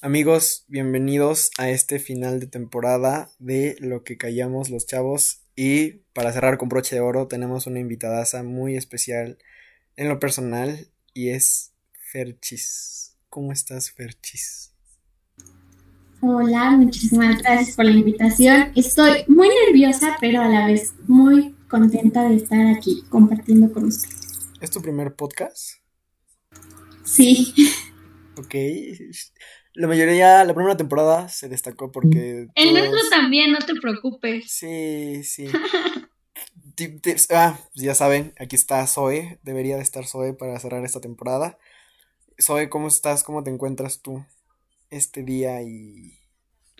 Amigos, bienvenidos a este final de temporada de Lo que callamos los chavos. Y para cerrar con broche de oro tenemos una invitadaza muy especial en lo personal, y es Ferchis. ¿Cómo estás, Ferchis? Hola, muchísimas gracias por la invitación. Estoy muy nerviosa, pero a la vez muy contenta de estar aquí compartiendo con ustedes. ¿Es tu primer podcast? Sí. Ok. La primera temporada se destacó porque... El nuestro también, no te preocupes. Sí. Ya saben, aquí está Zoe. Debería de estar Zoe para cerrar esta temporada. Zoe, ¿cómo estás? ¿Cómo te encuentras tú este día y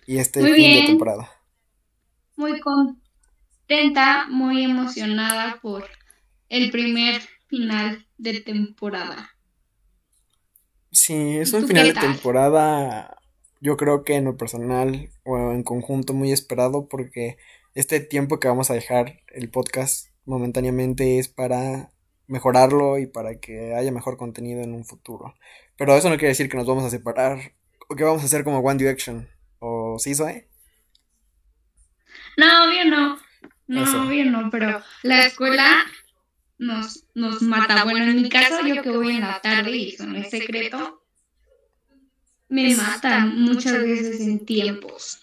este muy fin bien. De temporada? Muy contenta, muy emocionada por el primer final de temporada. Sí, es un final de temporada, yo creo que en lo personal o en conjunto muy esperado, porque este tiempo que vamos a dejar el podcast momentáneamente es para mejorarlo y para que haya mejor contenido en un futuro. Pero eso no quiere decir que nos vamos a separar o que vamos a hacer como One Direction. ¿O sí, Zoe? No, obvio no. Pero la escuela... Nos mata. Bueno, en mi caso, yo que voy en la tarde y eso no es secreto, me matan muchas veces en tiempos.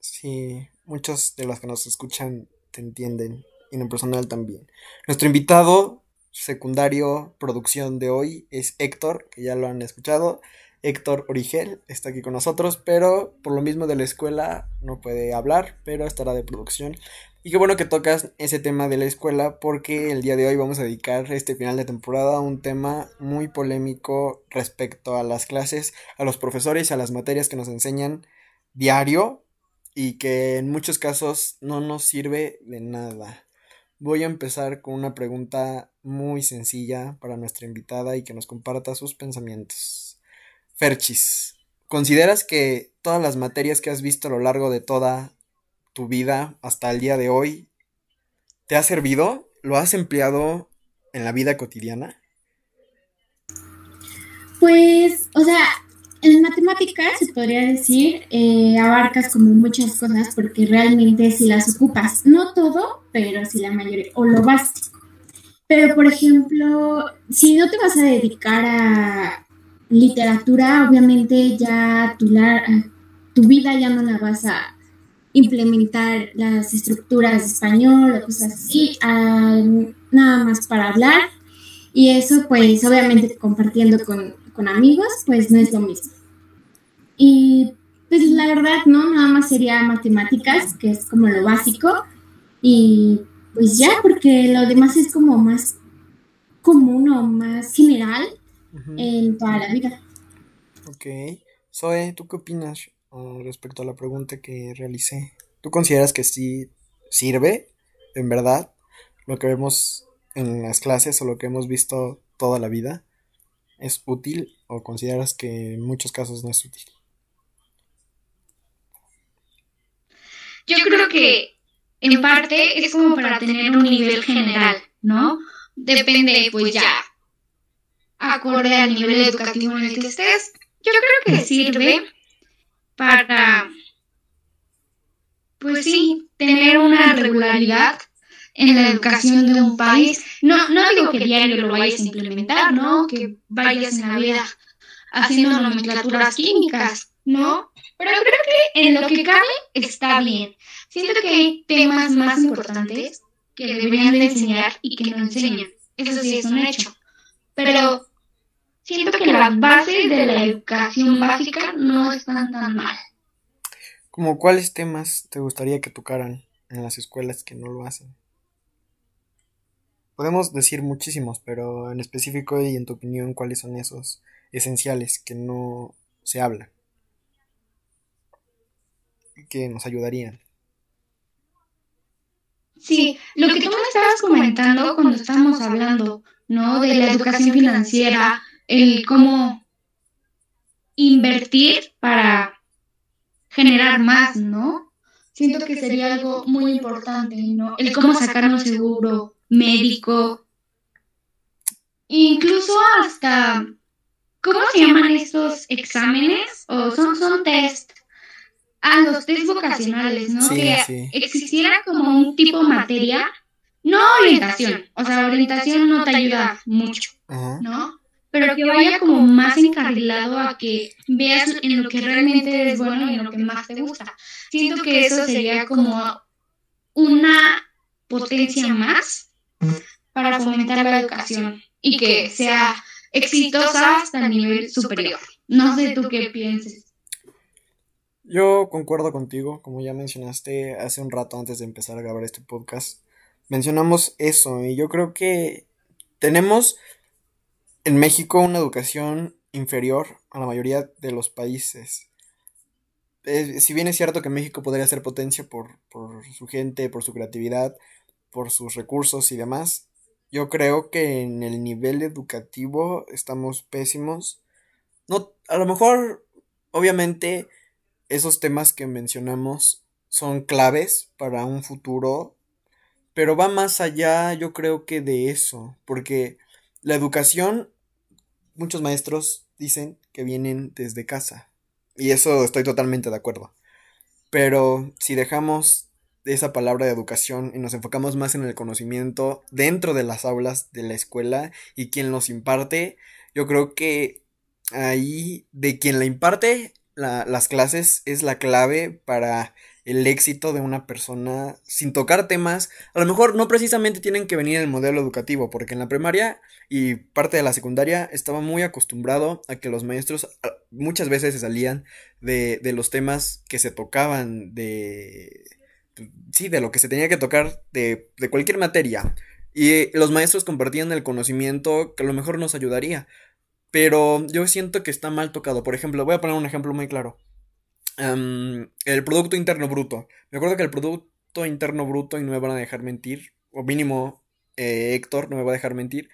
Sí, muchos de los que nos escuchan te entienden, y en el personal también. Nuestro invitado secundario producción de hoy es Héctor, que ya lo han escuchado. Héctor Origel está aquí con nosotros, pero por lo mismo de la escuela no puede hablar, pero estará de producción. Y qué bueno que tocas ese tema de la escuela, porque el día de hoy vamos a dedicar este final de temporada a un tema muy polémico respecto a las clases, a los profesores, a las materias que nos enseñan diario y que en muchos casos no nos sirve de nada. Voy a empezar con una pregunta muy sencilla para nuestra invitada y que nos comparta sus pensamientos. Ferchis, ¿consideras que todas las materias que has visto a lo largo de toda tu vida hasta el día de hoy te ha servido? ¿Lo has empleado en la vida cotidiana? Pues, en matemáticas se podría decir, abarcas como muchas cosas porque realmente si las ocupas, no todo, pero sí la mayoría, o lo básico. Pero, por ejemplo, si no te vas a dedicar a... literatura, obviamente ya tu vida ya no la vas a implementar las estructuras de español o cosas así, nada más para hablar, y eso pues obviamente compartiendo con amigos pues no es lo mismo. Y pues la verdad no, nada más sería matemáticas, que es como lo básico, y pues ya, porque lo demás es como más común o más general. Uh-huh. En toda la vida. Ok. Zoe, ¿tú qué opinas respecto a la pregunta que realicé? ¿Tú consideras que sí sirve, en verdad, lo que vemos en las clases o lo que hemos visto toda la vida? ¿Es útil o consideras que en muchos casos no es útil? Yo creo que, en parte, es como para tener un nivel general, ¿no? Depende, pues ya... acorde al nivel educativo en el que estés. Yo creo que sirve para, pues sí, tener una regularidad en la educación de un país. No digo que diario lo vayas a implementar, ¿no? Que vayas en la vida haciendo nomenclaturas químicas, ¿no? Pero creo que en lo que cabe está bien. Siento que hay temas más importantes que deberían de enseñar y que no enseñan. Eso sí es un hecho. Pero siento que las bases de la educación básica no están tan mal. ¿Cómo cuáles temas te gustaría que tocaran en las escuelas que no lo hacen? Podemos decir muchísimos, pero en específico y en tu opinión, ¿cuáles son esos esenciales que no se hablan? Y que nos ayudarían. Sí, lo que tú me estabas comentando cuando estábamos hablando... ¿no? De la educación financiera, el cómo invertir para generar más, ¿no? Siento que sería algo muy importante, ¿no? El cómo sacar un seguro médico, incluso hasta, ¿cómo se llaman estos exámenes o son test. A los test vocacionales, ¿no? Sí, que sí. Existiera como un tipo materia, no orientación. O sea, orientación no te ayuda mucho, ¿no? Pero que vaya como más encarrilado a que veas en lo que realmente eres bueno y en lo que más te gusta. Siento que eso sería como una potencia más para fomentar la educación y que sea exitosa hasta el nivel superior. No sé tú qué pienses. Yo concuerdo contigo, como ya mencionaste hace un rato antes de empezar a grabar este podcast, mencionamos eso y yo creo que tenemos en México una educación inferior a la mayoría de los países. Si bien es cierto que México podría ser potencia por su gente, por su creatividad, por sus recursos y demás, yo creo que en el nivel educativo estamos pésimos. No, a lo mejor, obviamente, esos temas que mencionamos son claves para un futuro, pero va más allá, yo creo que de eso, porque la educación, muchos maestros dicen que vienen desde casa, y eso estoy totalmente de acuerdo, pero si dejamos esa palabra de educación y nos enfocamos más en el conocimiento dentro de las aulas de la escuela y quien los imparte, yo creo que ahí de quien la imparte las clases es la clave para el éxito de una persona sin tocar temas. A lo mejor no precisamente tienen que venir el modelo educativo, porque en la primaria y parte de la secundaria estaba muy acostumbrado a que los maestros muchas veces se salían de los temas que se tocaban, de lo que se tenía que tocar de cualquier materia. Y los maestros compartían el conocimiento que a lo mejor nos ayudaría. Pero yo siento que está mal tocado. Por ejemplo, voy a poner un ejemplo muy claro. El Producto Interno Bruto. Me acuerdo que el Producto Interno Bruto, y no me van a dejar mentir, o mínimo Héctor no me va a dejar mentir,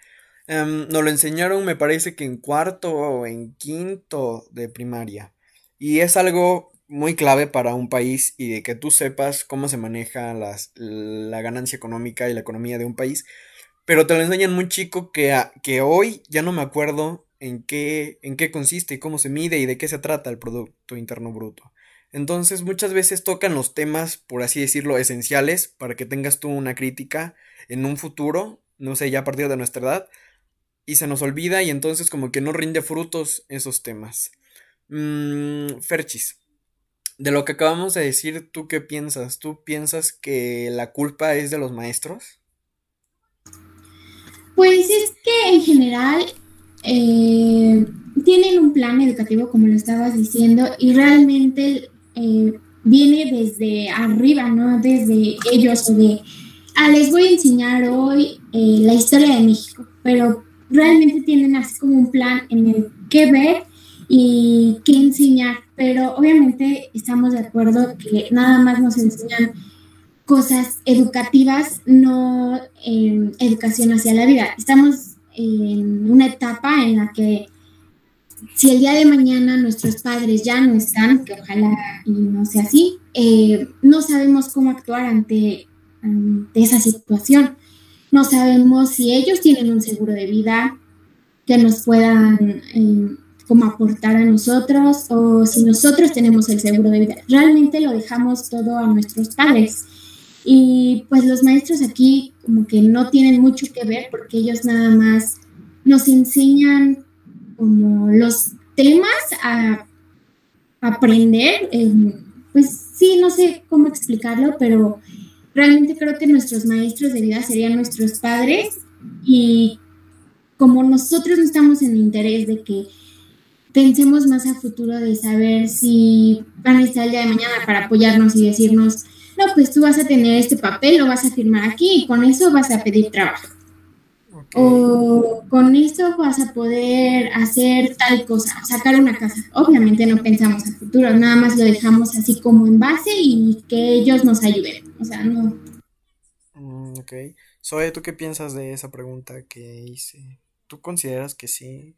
nos lo enseñaron, me parece que en cuarto o en quinto de primaria. Y es algo muy clave para un país y de que tú sepas cómo se maneja la ganancia económica y la economía de un país. Pero te lo enseñan muy chico que hoy ya no me acuerdo en qué consiste y cómo se mide y de qué se trata el Producto Interno Bruto. Entonces muchas veces tocan los temas, por así decirlo, esenciales para que tengas tú una crítica en un futuro, no sé, ya a partir de nuestra edad, y se nos olvida y entonces como que no rinde frutos esos temas. Ferchis, de lo que acabamos de decir, ¿tú qué piensas? ¿Tú piensas que la culpa es de los maestros? Pues es que en general tienen un plan educativo, como lo estabas diciendo, y realmente viene desde arriba, ¿no? Desde ellos, les voy a enseñar hoy la historia de México, pero realmente tienen así como un plan en el que ver y qué enseñar, pero obviamente estamos de acuerdo que nada más nos enseñan cosas educativas, no educación hacia la vida. Estamos en una etapa en la que si el día de mañana nuestros padres ya no están, que ojalá y no sea así, no sabemos cómo actuar ante esa situación. No sabemos si ellos tienen un seguro de vida que nos puedan como aportar a nosotros o si nosotros tenemos el seguro de vida. Realmente lo dejamos todo a nuestros padres. Y pues los maestros aquí como que no tienen mucho que ver porque ellos nada más nos enseñan como los temas a aprender. Pues sí, no sé cómo explicarlo, pero realmente creo que nuestros maestros de vida serían nuestros padres y como nosotros no estamos en interés de que pensemos más a futuro de saber si van a estar el día de mañana para apoyarnos y decirnos no, pues tú vas a tener este papel, lo vas a firmar aquí y con eso vas a pedir trabajo. Okay. O con esto vas a poder hacer tal cosa, sacar una casa. Obviamente no pensamos a futuro, nada más lo dejamos así como en base y que ellos nos ayuden. O sea, no. Ok. Zoe, ¿tú qué piensas de esa pregunta que hice? ¿Tú consideras que sí,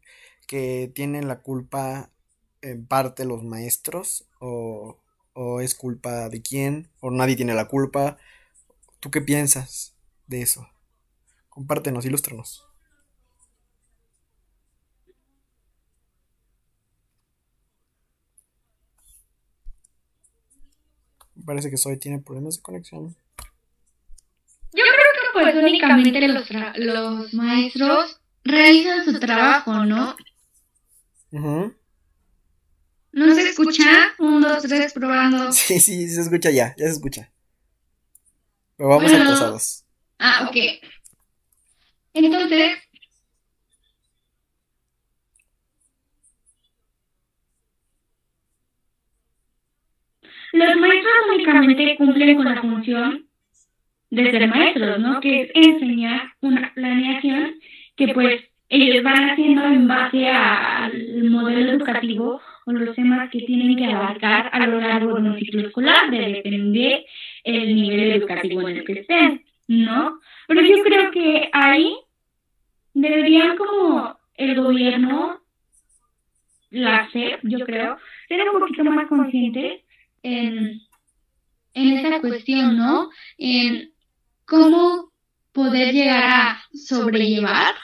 que tienen la culpa en parte los maestros o es culpa de quién, o nadie tiene la culpa? ¿Tú qué piensas de eso? Compártenos, ilústranos. Parece que Zoe tiene problemas de conexión. Yo creo que pues únicamente los maestros realizan su trabajo, ¿no? Uh-huh. ¿No se escucha? 1, 2, 3, probando. Sí, sí, se escucha ya, ya se escucha. Pero vamos atrasados. Ah, ok. Entonces... los maestros únicamente cumplen con la función de ser maestros, ¿no? Que es enseñar una planeación que pues ellos van haciendo en base al modelo educativo o los temas que tienen que abarcar a lo largo de un ciclo escolar, depende del nivel educativo en el que estén, ¿no? Pero yo creo que ahí deberían como el gobierno, la SEP, yo creo, ser un poquito más conscientes en esa cuestión, ¿no? En cómo poder llegar a sobrellevar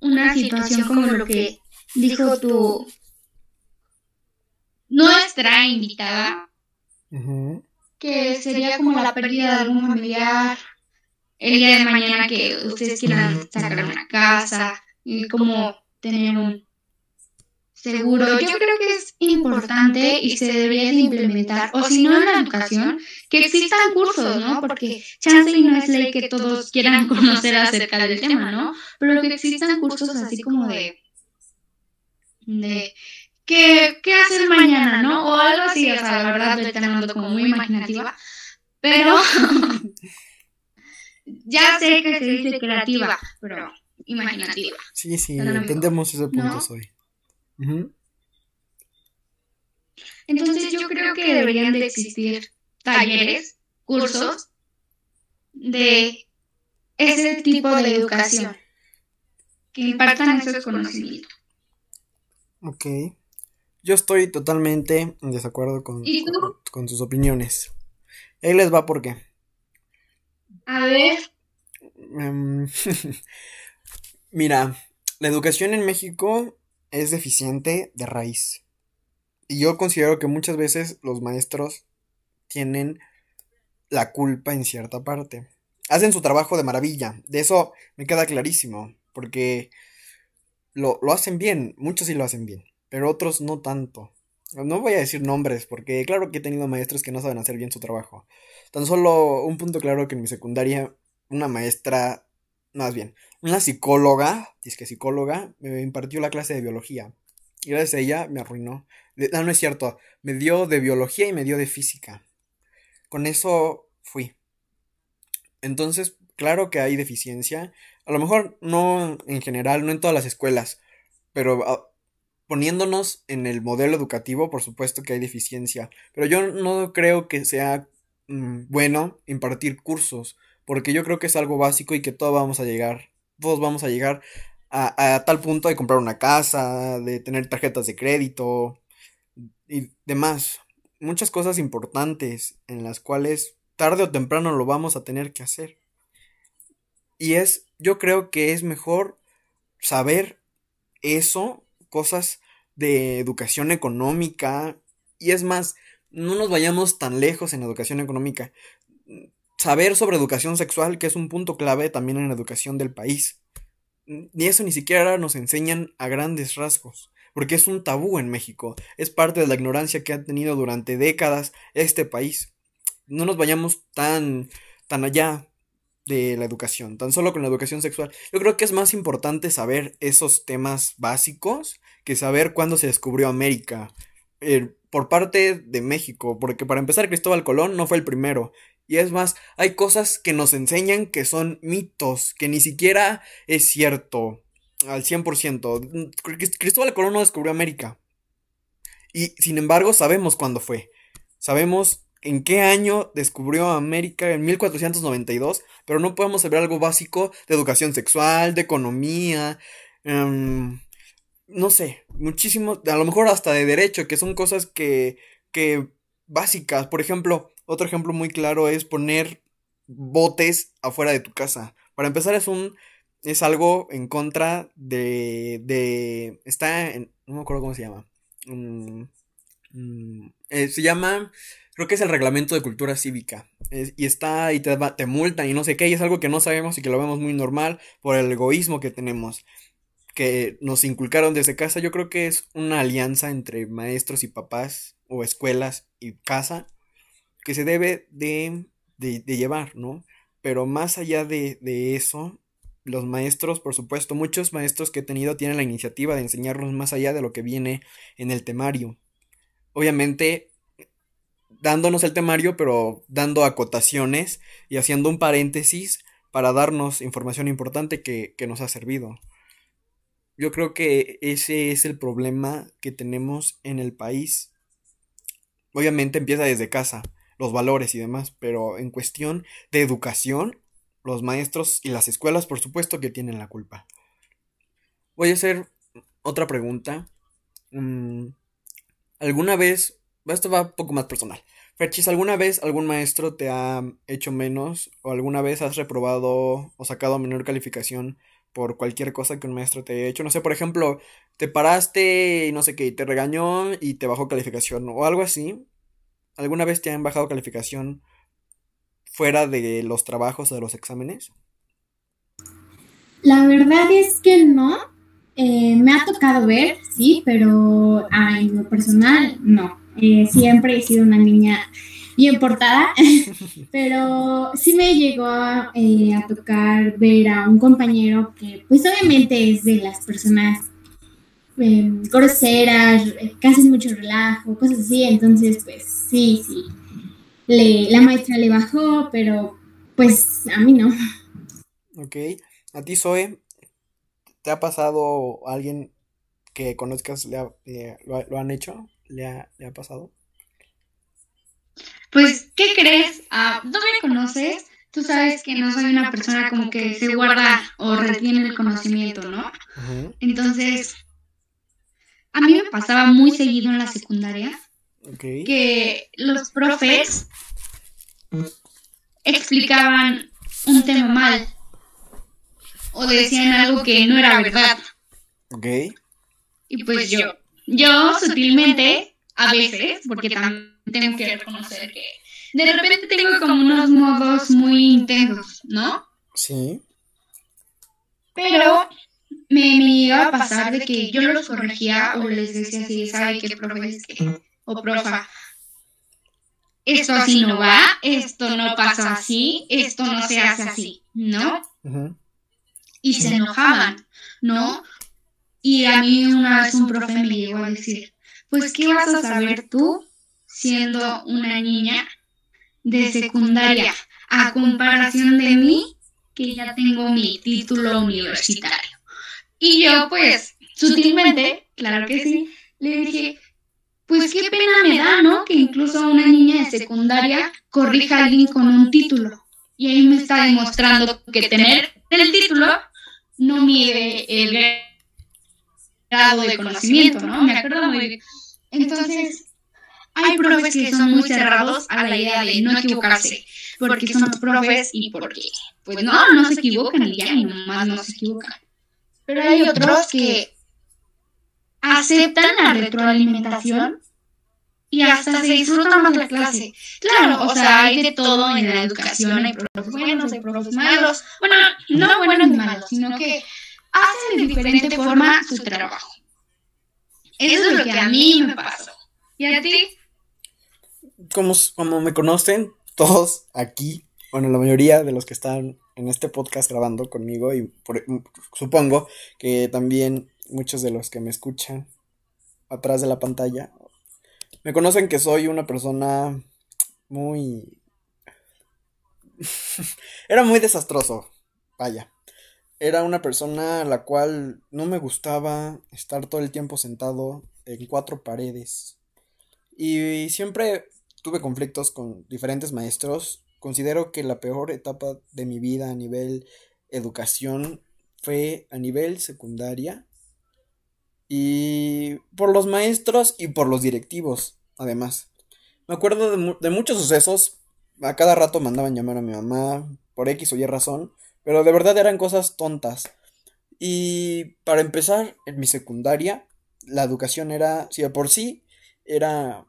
una situación como lo que dijo tu nuestra invitada, uh-huh, que sería como la pérdida de algún familiar, el día de mañana que ustedes quieran sacar una casa, y cómo tener un seguro. Yo creo que es importante y se debería de implementar, o si no en la educación, que existan cursos, ¿no? Porque chance no es ley que todos quieran conocer acerca del tema, ¿no? Pero que existan cursos así como de ¿qué hacer mañana, ¿no? O algo así, o sea, la verdad estoy terminando como muy imaginativa, pero ya sé que se dice creativa, pero imaginativa. Sí, sí, entendemos ese punto, ¿no? Hoy. Uh-huh. Entonces yo creo que deberían de existir talleres, cursos de ese tipo de educación que impartan esos conocimientos. Ok, yo estoy totalmente en desacuerdo con sus opiniones. Ahí les va por qué. A ver. Mira, la educación en México es deficiente de raíz. Y yo considero que muchas veces los maestros tienen la culpa en cierta parte. Hacen su trabajo de maravilla, de eso me queda clarísimo, porque lo hacen bien, muchos sí lo hacen bien, pero otros no tanto. No voy a decir nombres, porque claro que he tenido maestros que no saben hacer bien su trabajo. Tan solo un punto claro que en mi secundaria, una maestra... más bien, una psicóloga, dice que psicóloga, me impartió la clase de biología. Y gracias a ella me arruinó. No es cierto. Me dio de biología y me dio de física. Con eso fui. Entonces, claro que hay deficiencia. A lo mejor no en general, no en todas las escuelas. Pero poniéndonos en el modelo educativo, por supuesto que hay deficiencia. Pero yo no creo que sea bueno impartir cursos. Porque yo creo que es algo básico y que todos vamos a llegar a tal punto de comprar una casa, de tener tarjetas de crédito y demás. Muchas cosas importantes en las cuales tarde o temprano lo vamos a tener que hacer. Y yo creo que es mejor saber eso, cosas de educación económica. Y es más, no nos vayamos tan lejos en educación económica. Saber sobre educación sexual, que es un punto clave también en la educación del país. Y eso ni siquiera nos enseñan a grandes rasgos, porque es un tabú en México. Es parte de la ignorancia que ha tenido durante décadas este país. No nos vayamos tan allá de la educación, tan solo con la educación sexual. Yo creo que es más importante saber esos temas básicos que saber cuándo se descubrió América por parte de México, porque para empezar Cristóbal Colón no fue el primero. Y es más, hay cosas que nos enseñan que son mitos, que ni siquiera es cierto al 100%. Cristóbal Colón no descubrió América. Y sin embargo sabemos cuándo fue. Sabemos en qué año descubrió América, en 1492, pero no podemos saber algo básico de educación sexual, de economía, no sé, muchísimo, a lo mejor hasta de derecho, que son cosas que básicas. Por ejemplo... otro ejemplo muy claro es poner botes afuera de tu casa. Para empezar es algo en contra de está en, no me acuerdo cómo se llama. Se llama creo que es el reglamento de cultura cívica, y está, y te multan y no sé qué, y es algo que no sabemos y que lo vemos muy normal por el egoísmo que tenemos, que nos inculcaron desde casa. Yo creo que es una alianza entre maestros y papás, o escuelas y casa, que se debe de llevar, ¿no? Pero más allá de eso, los maestros, por supuesto, muchos maestros que he tenido tienen la iniciativa de enseñarnos más allá de lo que viene en el temario. Obviamente, dándonos el temario, pero dando acotaciones y haciendo un paréntesis para darnos información importante que nos ha servido. Yo creo que ese es el problema que tenemos en el país. Obviamente empieza desde casa, los valores y demás, pero en cuestión de educación, los maestros y las escuelas, por supuesto, que tienen la culpa. Voy a hacer otra pregunta. ¿Alguna vez, esto va un poco más personal, Ferchis, alguna vez algún maestro te ha hecho menos, o alguna vez has reprobado o sacado menor calificación por cualquier cosa que un maestro te haya hecho? No sé, por ejemplo, te paraste y no sé qué, te regañó y te bajó calificación o algo así. ¿Alguna vez te han bajado calificación fuera de los trabajos o de los exámenes? La verdad es que no. Me ha tocado ver, sí, pero en lo personal, no. Siempre he sido una niña bien portada, pero sí me llegó a tocar ver a un compañero que, pues obviamente es de las personas groseras, que hacen mucho relajo, cosas así, entonces pues sí, la maestra le bajó, pero pues a mí no. Ok, a ti, Zoe, ¿te ha pasado alguien que conozcas, lo han hecho? ¿Le ha pasado? Pues, ¿qué crees? No me conoces, tú sabes que no soy una persona como que se guarda o retiene el conocimiento, ¿no? Uh-huh. Entonces, a mí me pasaba muy seguido en la secundaria, okay, que los profes explicaban un tema mal o decían algo que no era verdad. Ok. Y pues yo sutilmente, a veces, porque también tengo que reconocer que de repente tengo como unos modos muy intensos, ¿no? Sí. Pero me iba a pasar de que yo los corregía o les decía así, ¿sabe qué, profe? Es que, o profa, esto así no va, esto no pasa así, esto no se hace así, ¿no? Uh-huh. Y se enojaban, ¿no? Y a mí una vez un profe me llegó a decir, pues, ¿qué vas a saber tú siendo una niña de secundaria a comparación de mí, que ya tengo mi título universitario? Y yo, pues, sutilmente, claro que sí, le dije, pues, qué pena me da, ¿no? Que incluso una niña de secundaria corrija a alguien con un título. Y ahí me está demostrando que tener el título no mide el grado de conocimiento, ¿no? Me acuerdo muy bien. Entonces, hay profes que son muy cerrados a la idea de no equivocarse, porque son profes y porque, pues no se equivocan y ya, y nomás no se equivocan. Pero hay otros que aceptan la retroalimentación y hasta se disfrutan más la clase. Claro, o sea, hay de todo en la educación, hay profes buenos, hay profes malos, bueno, no buenos ni malos, sino que hacen de diferente forma su trabajo. Eso es lo que a mí me pasó. ¿Y a ti? Como me conocen, todos aquí, bueno, la mayoría de los que están en este podcast grabando conmigo, y supongo que también muchos de los que me escuchan atrás de la pantalla, me conocen que soy una persona muy... era muy desastroso, vaya. Era una persona a la cual no me gustaba estar todo el tiempo sentado en cuatro paredes. Y siempre tuve conflictos con diferentes maestros. Considero que la peor etapa de mi vida a nivel educación fue a nivel secundaria. Y por los maestros y por los directivos, además. Me acuerdo de muchos sucesos. A cada rato mandaban llamar a mi mamá por X o Y razón. Pero de verdad eran cosas tontas. Y para empezar, en mi secundaria, la educación era, si de por sí, era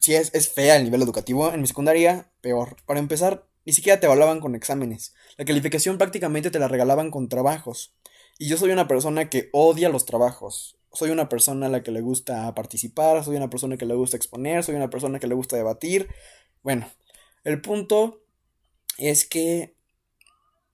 sí es fea el nivel educativo. En mi secundaria, peor. Para empezar, ni siquiera te evaluaban con exámenes. La calificación prácticamente te la regalaban con trabajos. Y yo soy una persona que odia los trabajos. Soy una persona a la que le gusta participar, soy una persona que le gusta exponer, soy una persona que le gusta debatir. Bueno, el punto es que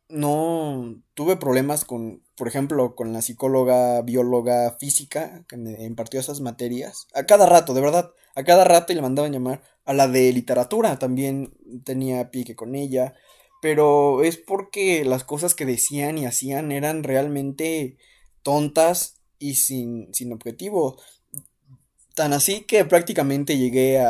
no tuve problemas con, por ejemplo, con la psicóloga, bióloga, física, que me impartió esas materias. A cada rato, de verdad, a cada rato, y le mandaban llamar. A la de literatura también tenía pique con ella, pero es porque las cosas que decían y hacían eran realmente tontas y sin objetivo. Tan así que prácticamente llegué un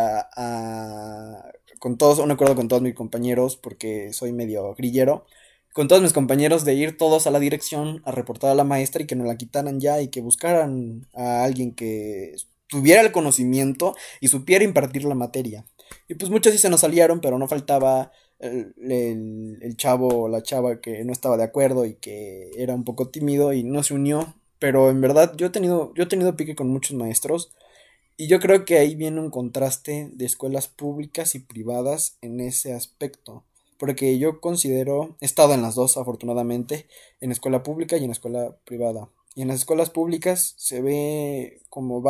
acuerdo con todos mis compañeros, porque soy medio grillero, con todos mis compañeros de ir todos a la dirección a reportar a la maestra y que nos la quitaran ya y que buscaran a alguien que tuviera el conocimiento y supiera impartir la materia. Y pues muchos sí se nos salieron, pero no faltaba el chavo o la chava que no estaba de acuerdo y que era un poco tímido y no se unió. Pero en verdad yo he tenido pique con muchos maestros, y yo creo que ahí viene un contraste de escuelas públicas y privadas en ese aspecto, porque yo considero, he estado en las dos afortunadamente, en escuela pública y en escuela privada. Y en las escuelas públicas se ve como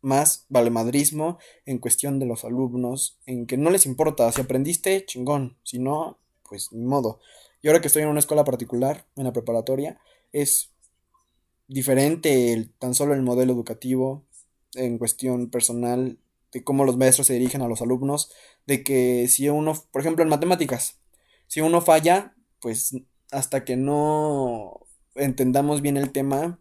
más valemadrismo en cuestión de los alumnos, en que no les importa, si aprendiste, chingón, si no, pues ni modo. Y ahora que estoy en una escuela particular, en la preparatoria, es diferente tan solo el modelo educativo en cuestión personal, de cómo los maestros se dirigen a los alumnos, de que si uno, por ejemplo en matemáticas, si uno falla, pues hasta que no entendamos bien el tema,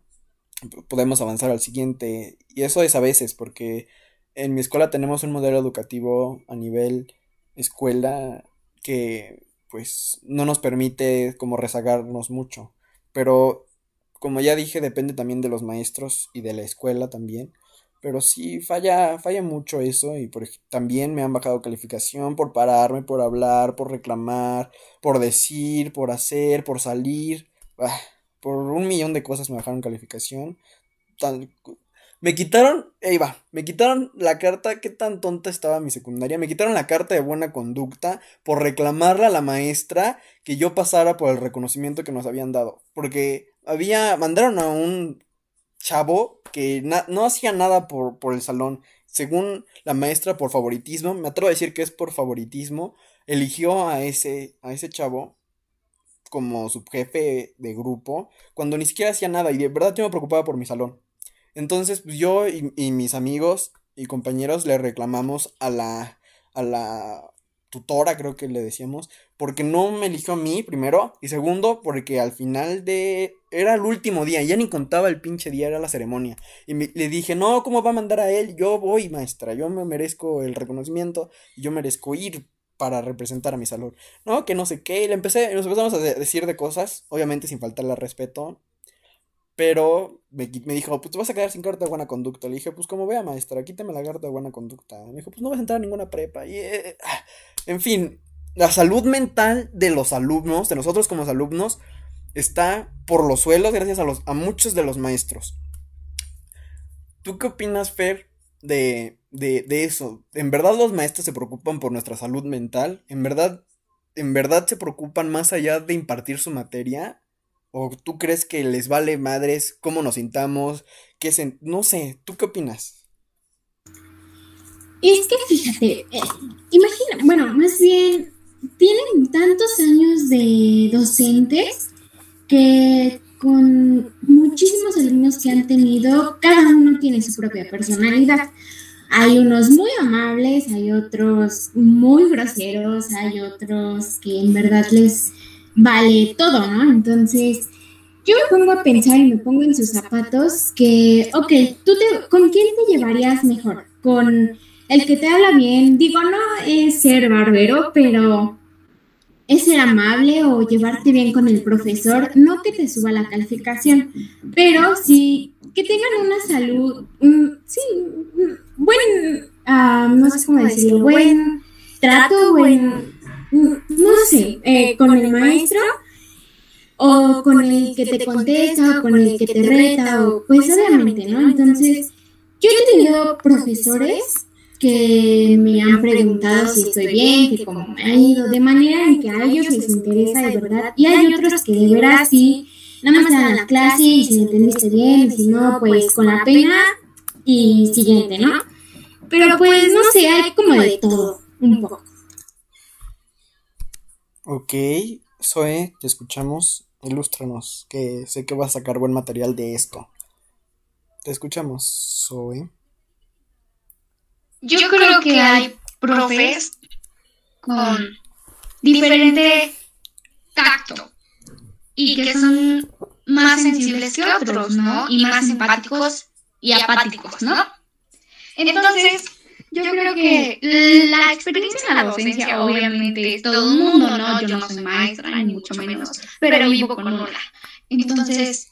podemos avanzar al siguiente. Y eso es a veces, porque en mi escuela tenemos un modelo educativo a nivel escuela que pues no nos permite como rezagarnos mucho, pero como ya dije, depende también de los maestros y de la escuela también. Pero sí falla mucho eso, y también me han bajado calificación por pararme, por hablar, por reclamar, por decir, por hacer, por salir. Por 1,000,000 de cosas me bajaron calificación. Me quitaron la carta. Qué tan tonta estaba mi secundaria. Me quitaron la carta de buena conducta por reclamarle a la maestra que yo pasara por el reconocimiento que nos habían dado, porque mandaron a un chavo que no hacía nada por el salón. Según la maestra, por favoritismo, me atrevo a decir que es por favoritismo, eligió a ese chavo como subjefe de grupo, cuando ni siquiera hacía nada, y de verdad yo me preocupaba por mi salón. Entonces pues, yo y mis amigos y compañeros le reclamamos a la tutora, creo que le decíamos, porque no me eligió a mí, primero, y segundo, porque al final era el último día, ya ni contaba el pinche día, era la ceremonia, y le dije, no, ¿cómo va a mandar a él? Yo voy, maestra, yo me merezco el reconocimiento, yo merezco ir para representar a mi salón. No, que no sé qué. Y nos empezamos a decir de cosas, obviamente sin faltarle al respeto. Pero me dijo, pues te vas a quedar sin carta de buena conducta. Le dije, pues como vea, maestra, quítame la carta de buena conducta. Me dijo, pues no vas a entrar a ninguna prepa. Y, en fin, la salud mental de los alumnos, de nosotros como alumnos, está por los suelos gracias a muchos de los maestros. ¿Tú qué opinas, Fer, de eso? ¿En verdad los maestros se preocupan por nuestra salud mental? ¿En verdad se preocupan más allá de impartir su materia? ¿O tú crees que les vale madres cómo nos sintamos? No sé, ¿tú qué opinas? Es que fíjate, imagina, bueno, más bien, tienen tantos años de docentes que con muchísimos alumnos que han tenido, cada uno tiene su propia personalidad. Hay unos muy amables, hay otros muy groseros, hay otros que en verdad les vale todo, ¿no? Entonces, yo me pongo a pensar y me pongo en sus zapatos que, ok, ¿con quién te llevarías mejor? Con el que te habla bien, digo, no es ser barbero, pero es ser amable o llevarte bien con el profesor, no que te suba la calificación, pero sí que tengan una salud, no sé cómo decirlo, buen trato, no sé, con el maestro o con el que te contesta o con el que te reta, o pues obviamente, ¿no? Entonces, yo he tenido profesores que me han preguntado si estoy bien, que cómo me ha ido, de manera en que a ellos les interesa de verdad, y hay otros que de verdad sí, nada más dan la clase y si me entendiste bien, si no, pues con la pena y siguiente, ¿no? Pero pues no sé, hay como de todo, un poco. Ok, Zoe, te escuchamos, ilústranos, que sé que vas a sacar buen material de esto. Te escuchamos, Zoe. Yo creo que hay profes con diferente tacto y que son más sensibles que otros, ¿no? Y más empáticos y apáticos, ¿no? Entonces, yo creo que la experiencia en la docencia, obviamente, es todo el mundo, ¿no? Yo no soy maestra, ni mucho menos, pero vivo con una. Entonces,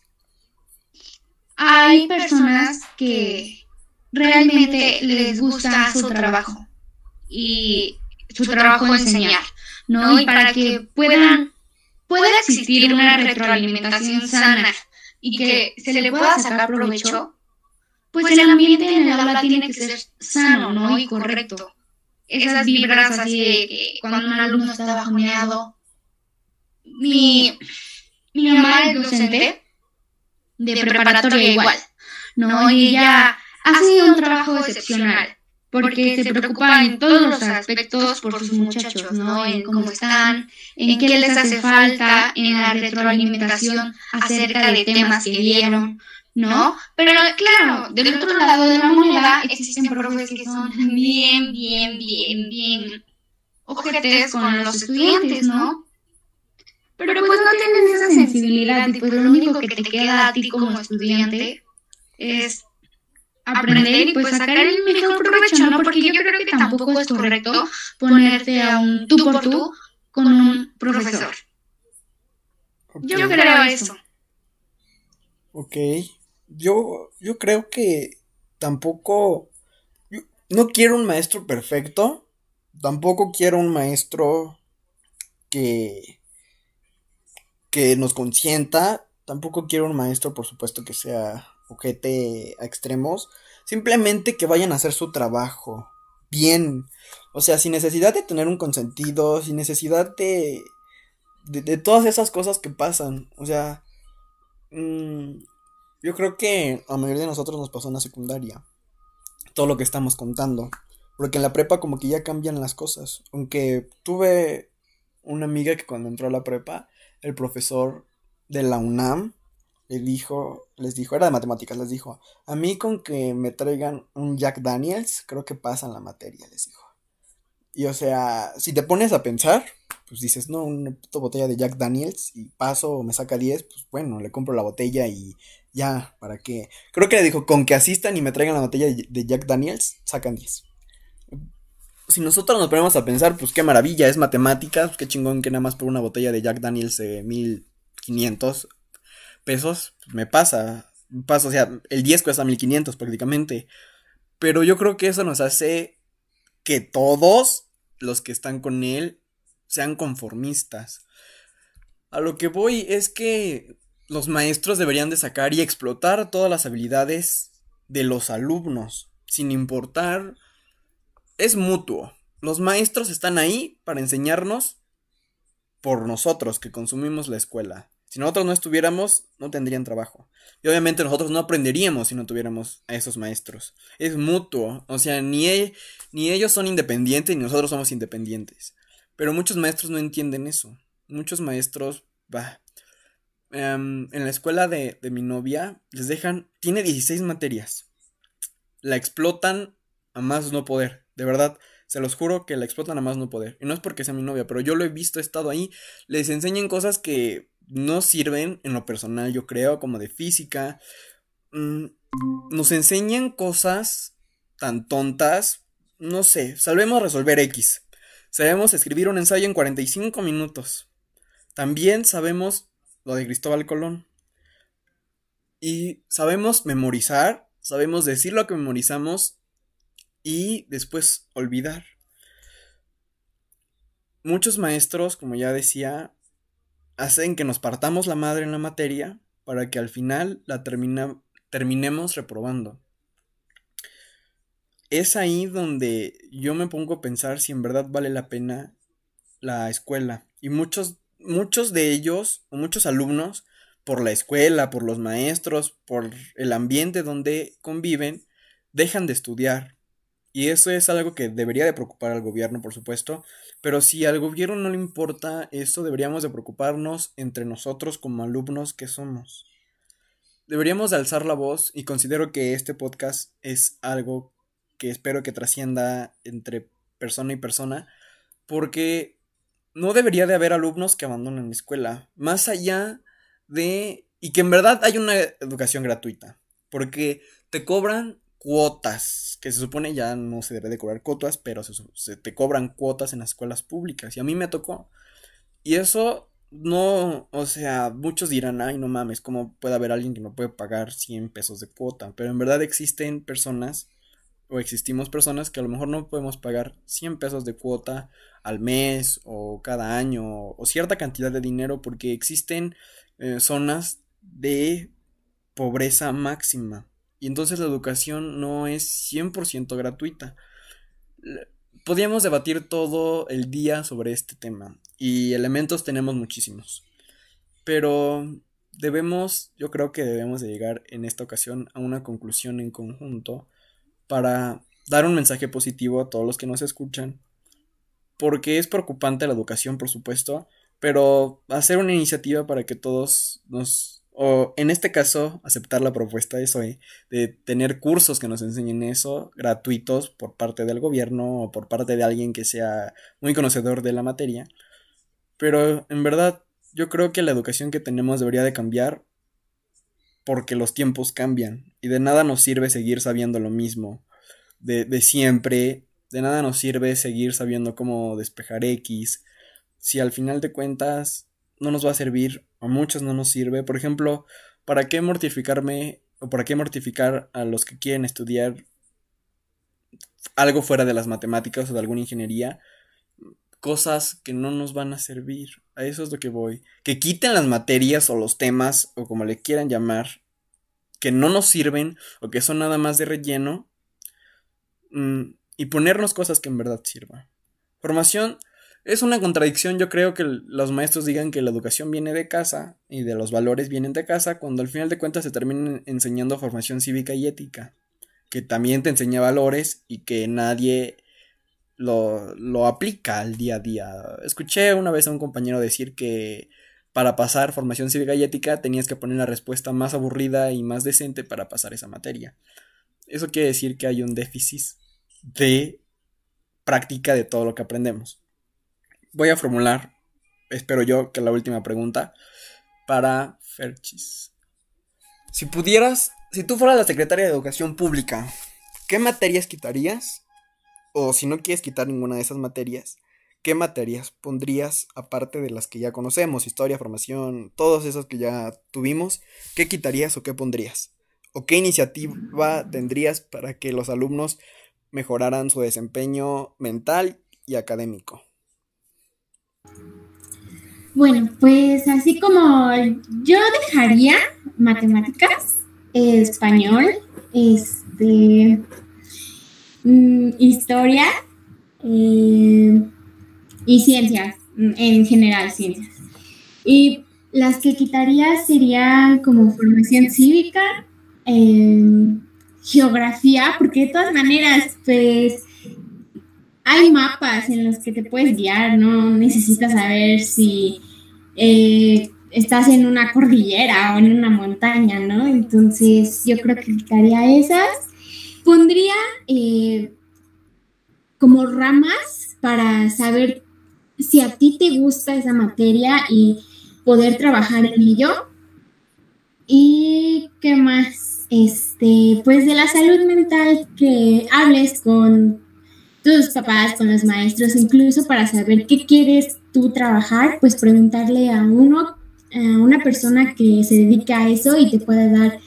hay personas que realmente les gusta su trabajo y su trabajo enseñar, ¿no? Y para que pueda existir una retroalimentación sana y que se le pueda sacar provecho, pues el ambiente en el aula tiene que ser sano, ¿no? Y correcto. Esas vibras así de que cuando un alumno está bajoneado. Mi mamá es docente de preparatoria igual, ¿no? Y ella ha sido un trabajo excepcional, porque se preocupa en todos los aspectos por sus muchachos, ¿no? En cómo están, en qué les hace falta, en la retroalimentación acerca de temas que vieron, ¿no? Pero claro, del otro lado de la moneda existen profes que son bien ojetes con los estudiantes, ¿no? Pero pues no tienes esa sensibilidad y pues lo único que te queda a ti como estudiante es aprender y pues sacar el mejor provecho, ¿no? Porque yo creo que tampoco es correcto ponerte a un tú por tú con un profesor. Okay. Yo creo eso. Ok. Yo creo que tampoco... no quiero un maestro perfecto. Tampoco quiero un maestro que nos consienta. Tampoco quiero un maestro, por supuesto, que sea ojete a extremos, simplemente que vayan a hacer su trabajo bien, o sea, sin necesidad de tener un consentido, sin necesidad de todas esas cosas que pasan, o sea, yo creo que a la mayoría de nosotros nos pasó en la secundaria, todo lo que estamos contando, porque en la prepa como que ya cambian las cosas, aunque tuve una amiga que cuando entró a la prepa, el profesor de la UNAM, les dijo, era de matemáticas, les dijo, a mí con que me traigan un Jack Daniels, creo que pasan la materia, les dijo. Y o sea, si te pones a pensar, pues dices, no, una puta botella de Jack Daniels y paso o me saca 10, pues bueno, le compro la botella y ya, ¿para qué? Creo que le dijo, con que asistan y me traigan la botella de Jack Daniels, sacan 10. Si nosotros nos ponemos a pensar, pues qué maravilla, es matemáticas, pues qué chingón que nada más por una botella de Jack Daniels 1500 pesos, me pasa, o sea, el 10 cuesta 1500 prácticamente, pero yo creo que eso nos hace que todos los que están con él sean conformistas. A lo que voy es que los maestros deberían de sacar y explotar todas las habilidades de los alumnos, sin importar, es mutuo, los maestros están ahí para enseñarnos por nosotros que consumimos la escuela. Si nosotros no estuviéramos, no tendrían trabajo. Y obviamente nosotros no aprenderíamos si no tuviéramos a esos maestros. Es mutuo, o sea, ni ellos son independientes ni nosotros somos independientes. Pero muchos maestros no entienden eso. Muchos maestros, en la escuela de mi novia, les dejan, tiene 16 materias. La explotan a más no poder, de verdad. Se los juro que la explotan a más no poder. Y no es porque sea mi novia, pero yo lo he visto, he estado ahí. Les enseñan cosas que no sirven en lo personal, yo creo, como de física. Nos enseñan cosas tan tontas. No sé, sabemos resolver X. Sabemos escribir un ensayo en 45 minutos. También sabemos lo de Cristóbal Colón. Y sabemos memorizar, sabemos decir lo que memorizamos y después olvidar. Muchos maestros, como ya decía, hacen que nos partamos la madre en la materia para que al final la terminemos reprobando. es ahí donde yo me pongo a pensar si en verdad vale la pena la escuela. Y muchos de ellos, o muchos alumnos, por la escuela, por los maestros, por el ambiente donde conviven, dejan de estudiar. Y eso es algo que debería de preocupar al gobierno, por supuesto, pero si al gobierno no le importa eso, deberíamos de preocuparnos entre nosotros como alumnos que somos. Deberíamos de alzar la voz, y considero que este podcast es algo que espero que trascienda entre persona y persona, porque no debería de haber alumnos que abandonen la escuela, más allá de... y que en verdad hay una educación gratuita, porque te cobran cuotas, que se supone ya no se debe de cobrar cuotas, pero se te cobran cuotas en las escuelas públicas, y a mí me tocó, y eso no, o sea, muchos dirán, ay no mames, ¿cómo puede haber alguien que no puede pagar 100 pesos de cuota? Pero en verdad existen personas, o existimos personas que a lo mejor no podemos pagar 100 pesos de cuota al mes, o cada año, o cierta cantidad de dinero, porque existen zonas de pobreza máxima. Y entonces la educación no es 100% gratuita. Podríamos debatir todo el día sobre este tema. Y elementos tenemos muchísimos. Pero yo creo que debemos de llegar en esta ocasión a una conclusión en conjunto para dar un mensaje positivo a todos los que nos escuchan. Porque es preocupante la educación, por supuesto, pero hacer una iniciativa para que todos o en este caso, aceptar la propuesta de Zoe de tener cursos que nos enseñen eso, gratuitos por parte del gobierno o por parte de alguien que sea muy conocedor de la materia. Pero en verdad, yo creo que la educación que tenemos debería de cambiar porque los tiempos cambian y de nada nos sirve seguir sabiendo lo mismo de siempre. De nada nos sirve seguir sabiendo cómo despejar X si al final de cuentas no nos va a servir, a muchos no nos sirve. Por ejemplo, ¿para qué mortificarme o para qué mortificar a los que quieren estudiar algo fuera de las matemáticas o de alguna ingeniería? Cosas que no nos van a servir, a eso es lo que voy. Que quiten las materias o los temas o como le quieran llamar, que no nos sirven o que son nada más de relleno, y ponernos cosas que en verdad sirvan. Formación. Es una contradicción, yo creo, que los maestros digan que la educación viene de casa y de los valores vienen de casa, cuando al final de cuentas se terminan enseñando formación cívica y ética, que también te enseña valores y que nadie lo aplica al día a día. Escuché una vez a un compañero decir que para pasar formación cívica y ética tenías que poner la respuesta más aburrida y más decente para pasar esa materia. Eso quiere decir que hay un déficit de práctica de todo lo que aprendemos. Voy a formular, espero yo, que la última pregunta para Ferchis. Si tú fueras la secretaria de Educación Pública, ¿qué materias quitarías? O si no quieres quitar ninguna de esas materias, ¿qué materias pondrías aparte de las que ya conocemos? Historia, formación, todos esos que ya tuvimos. ¿Qué quitarías o qué pondrías? ¿O qué iniciativa tendrías para que los alumnos mejoraran su desempeño mental y académico? Bueno, pues así como yo dejaría matemáticas, español, historia y ciencias, en general ciencias. Y las que quitaría serían como formación cívica, geografía, porque de todas maneras, pues... hay mapas en los que te puedes guiar, no necesitas saber si estás en una cordillera o en una montaña, ¿no? Entonces yo creo que quitaría esas. Pondría como ramas para saber si a ti te gusta esa materia y poder trabajar en ello. ¿Y qué más? Pues de la salud mental, que hables con tus papás, con los maestros, incluso para saber qué quieres tú trabajar, pues preguntarle a una persona que se dedica a eso y te pueda dar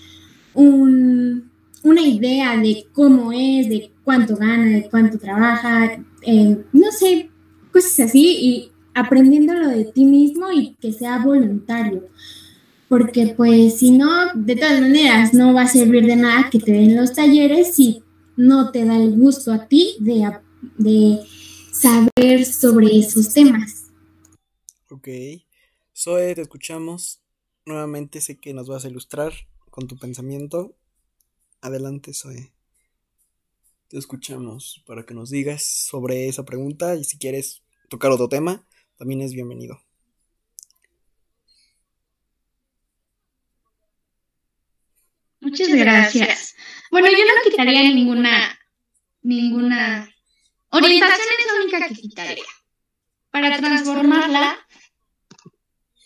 una idea de cómo es, de cuánto gana, de cuánto trabaja, no sé, cosas así, y aprendiéndolo de ti mismo y que sea voluntario. Porque pues si no, de todas maneras, no va a servir de nada que te den los talleres y no te da el gusto a ti de saber sobre esos temas. Ok. Zoe, te escuchamos. Nuevamente sé que nos vas a ilustrar con tu pensamiento. Adelante, Zoe. Te escuchamos para que nos digas sobre esa pregunta y si quieres tocar otro tema, también es bienvenido. Muchas gracias. Bueno, yo no quitaría ninguna orientación, es la única que quitaría, para transformarla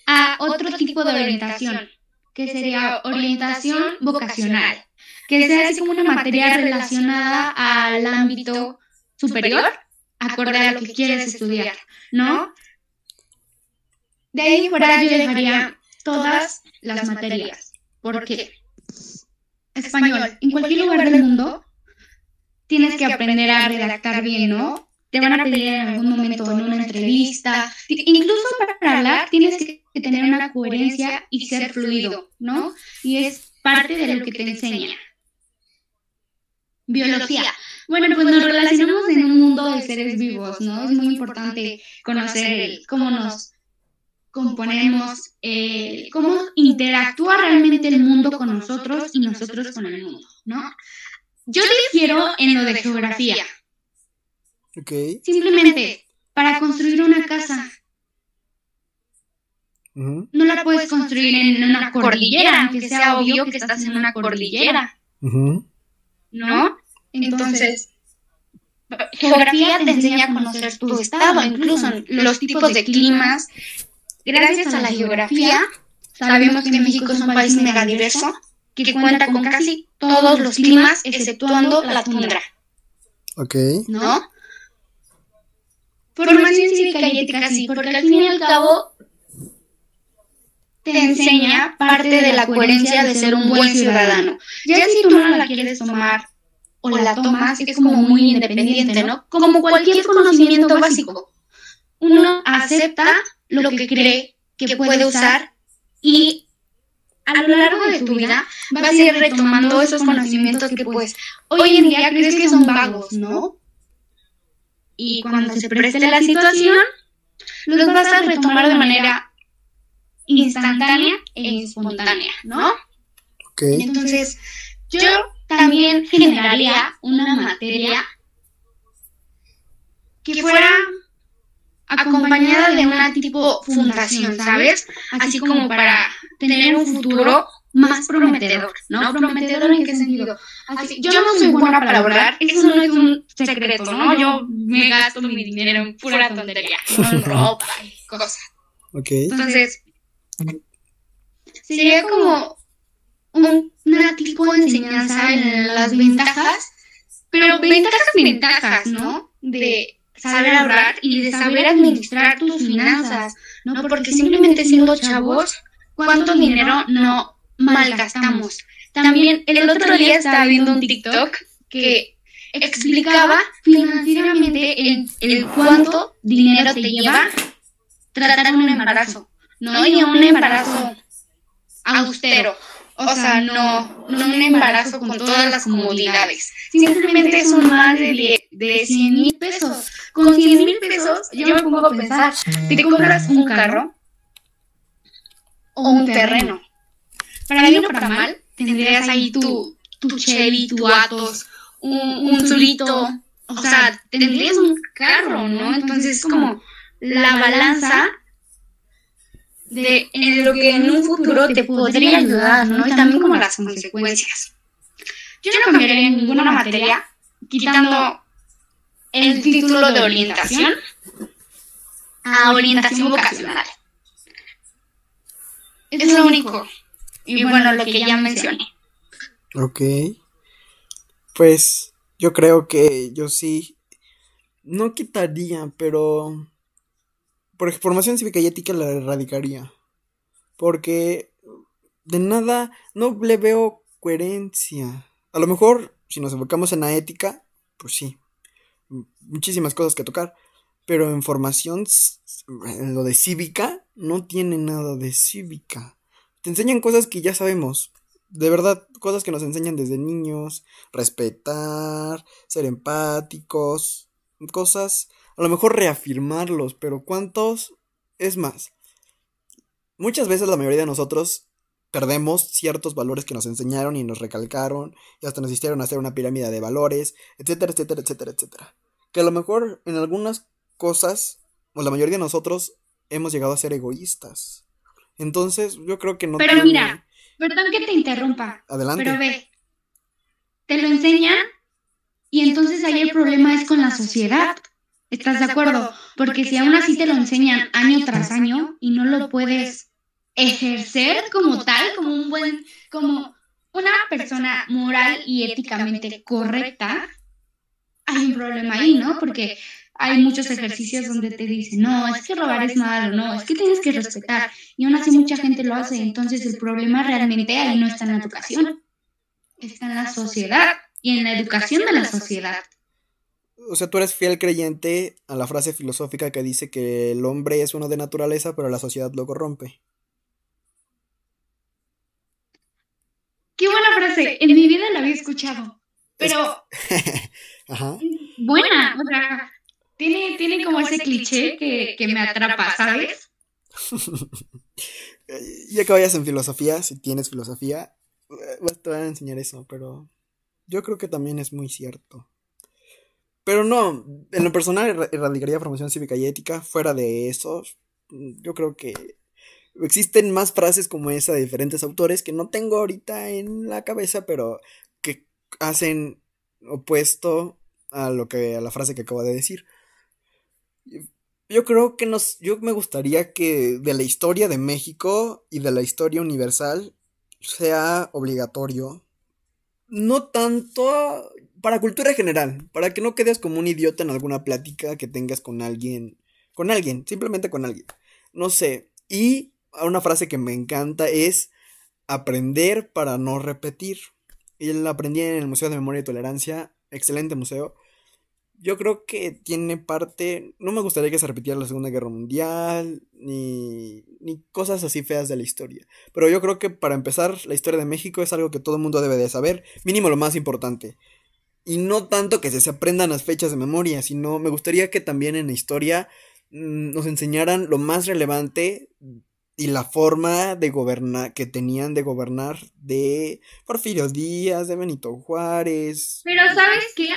a otro tipo de orientación, que sería orientación vocacional, que sea así como una materia relacionada al ámbito superior, acorde a lo que quieres estudiar, ¿no? De ahí fuera yo dejaría todas las materias, porque español, en cualquier lugar del mundo tienes que aprender a redactar bien, ¿no? Te van a pedir en algún momento en una entrevista, incluso para hablar tienes que tener una coherencia y ser fluido, ¿no? Y es parte de lo que te enseña. Biología. Bueno, pues nos relacionamos en un mundo de seres vivos, ¿no? Es muy importante conocer cómo nos componemos, cómo interactúa realmente el mundo con nosotros y nosotros con el mundo, ¿no? Yo difiero en lo de geografía. Okay. Simplemente, para construir una casa, no la puedes construir en una cordillera, aunque sea obvio que estás en una cordillera, ¿no? Entonces, geografía te enseña a conocer tu estado, incluso los tipos de climas. Gracias a la geografía, sabemos que México es un país megadiverso, que cuenta con casi todos los climas, exceptuando la tundra. Ok. ¿No? Formación cívica y ética, sí, porque al fin y al cabo te enseña parte de la coherencia de ser un buen ciudadano. Ya si tú no la quieres tomar o la tomas, es como muy independiente, ¿no? Como cualquier conocimiento básico. Uno acepta lo que cree que puede usar y a lo largo de tu vida vas a ir retomando esos conocimientos que pues hoy en día crees que son vagos, ¿no? Y cuando se preste la situación, los vas a retomar de manera instantánea e espontánea, ¿no? Okay. Entonces, yo también generaría una materia que fuera acompañada de una tipo fundación, ¿sabes? Así como para tener un futuro más prometedor, ¿no? ¿Prometedor en qué sentido? Así, yo no soy buena para hablar, eso no es un secreto, ¿no? Yo me gasto mi dinero en pura tontería, en ropa y cosas. Okay. Entonces, sería como una tipo de enseñanza en las ventajas, pero ventajas, ¿no? De saber hablar y de saber administrar tus finanzas, ¿no? Porque simplemente siendo chavos, ¿cuánto dinero no malgastamos? También el otro día estaba viendo un TikTok que explicaba financieramente el cuánto dinero te lleva tratar un embarazo, ¿no? Y un embarazo austero, o sea, no un embarazo con todas las comodidades. Simplemente es un más de 100 mil pesos. Con 100 mil pesos, yo me pongo a pensar, te compras un carro o un terreno. Para bien o para mal, tendrías ahí tu Chevy, tu Atos, un Zulito, o sea, tendrías un carro, ¿no? Entonces es como la balanza de en lo que en un futuro te podría ayudar, ¿no? Y también como las consecuencias. Yo no cambiaría ninguna materia, quitando el título de orientación a orientación vocacional. Es lo único. Y bueno, lo que ya mencioné. Ok. Pues yo creo que yo sí no quitaría, pero por formación cívica y ética la erradicaría. Porque de nada no le veo coherencia. A lo mejor si nos enfocamos en la ética, pues sí, muchísimas cosas que tocar. Pero en formación, en lo de cívica, no tiene nada de cívica. Te enseñan cosas que ya sabemos, de verdad, cosas que nos enseñan desde niños, respetar, ser empáticos, cosas, a lo mejor reafirmarlos, pero ¿cuántos? Es más, muchas veces la mayoría de nosotros perdemos ciertos valores que nos enseñaron y nos recalcaron, y hasta nos hicieron hacer una pirámide de valores, etcétera, etcétera, etcétera, etcétera. Que a lo mejor en algunas cosas, o la mayoría de nosotros, hemos llegado a ser egoístas. Entonces, yo creo que no... Pero tiene... mira, perdón que te interrumpa. Adelante. Pero ve, te lo enseñan y entonces ahí el problema es con la sociedad. ¿Estás de acuerdo? Porque si aún así te lo enseñan año tras año y no lo puedes ejercer como tal, como un buen, como una persona moral y éticamente correcta, hay un problema ahí, ¿no? Porque hay muchos ejercicios donde te dicen, no, es que robar es malo, no, es que tienes que respetar, y aún así mucha gente lo hace. Entonces el problema realmente ahí no está en la educación, está en la sociedad y en la educación de la sociedad. O sea, tú eres fiel creyente a la frase filosófica que dice que el hombre es uno de naturaleza, pero la sociedad lo corrompe. ¡Qué buena frase! En mi vida la había escuchado, pero... Ajá. Buena, o sea, tiene como ese cliché que me atrapa, ¿sabes? Ya que vayas en filosofía, si tienes filosofía, te van a enseñar eso, pero yo creo que también es muy cierto. Pero no, en lo personal erradicaría formación cívica y ética. Fuera de eso, yo creo que existen más frases como esa de diferentes autores que no tengo ahorita en la cabeza, pero que hacen opuesto a lo que a la frase que acabo de decir. Yo creo que me gustaría que de la historia de México y de la historia universal sea obligatorio. No tanto para cultura general, para que no quedes como un idiota en alguna plática que tengas con alguien, simplemente con alguien, no sé. Y una frase que me encanta es aprender para no repetir, y la aprendí en el Museo de Memoria y Tolerancia, excelente museo. Yo creo que tiene parte, no me gustaría que se repitiera la Segunda Guerra Mundial, ni cosas así feas de la historia. Pero yo creo que para empezar, la historia de México es algo que todo el mundo debe de saber, mínimo lo más importante. Y no tanto que se aprendan las fechas de memoria, sino me gustaría que también en la historia nos enseñaran lo más relevante y la forma de gobernar que tenían de gobernar de Porfirio Díaz, de Benito Juárez. Pero ¿sabes qué?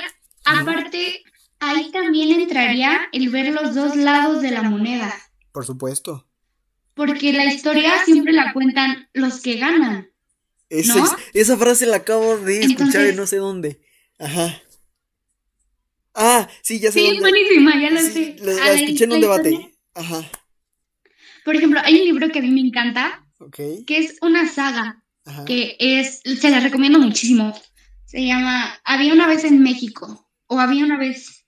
Aparte, ahí también entraría el ver los dos lados de la moneda. Por supuesto. Porque la historia siempre la cuentan los que ganan, ¿no? Esa frase la acabo de escuchar de no sé dónde. Ajá. Ah, sí, ya sé. Sí, buenísima, ya lo sé. La escuché en un debate. Ajá. Por ejemplo, hay un libro que a mí me encanta, okay, que es una saga, ajá, que es, se la recomiendo muchísimo. Se llama Había una vez en México, o Había una vez...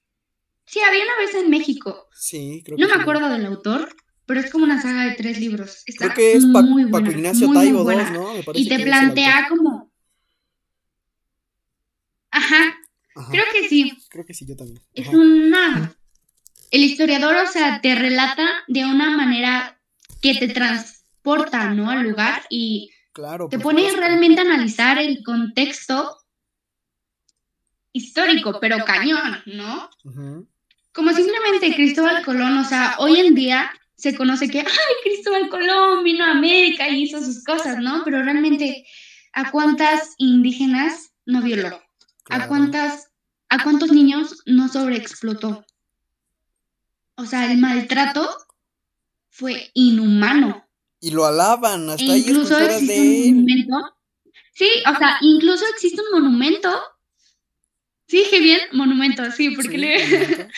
Sí, Había una vez en México. Sí, creo que no me acuerdo del autor, pero es como una saga de 3 libros. Está, creo que es muy buena, Paco Ignacio Taibo 2, ¿no? Me parece, y te plantea como... Ajá. Ajá, creo que sí. Creo que sí, yo también. Ajá. Es una... El historiador, o sea, te relata de una manera que te transporta, ¿no? Al lugar y claro, te pone realmente a analizar el contexto histórico, pero cañón, ¿no? Uh-huh. Como simplemente Cristóbal Colón, o sea, hoy en día se conoce que, ¡ay, Cristóbal Colón vino a América y hizo sus cosas!, ¿no? Pero realmente, ¿a cuántas indígenas no violó? Claro. ¿A cuántos niños no sobreexplotó? O sea, el maltrato fue inhumano. Y lo alaban, hasta ahí esculturas de él. Sí, o sea, incluso existe un monumento. Sí, dije bien, monumento, sí, porque sí, le...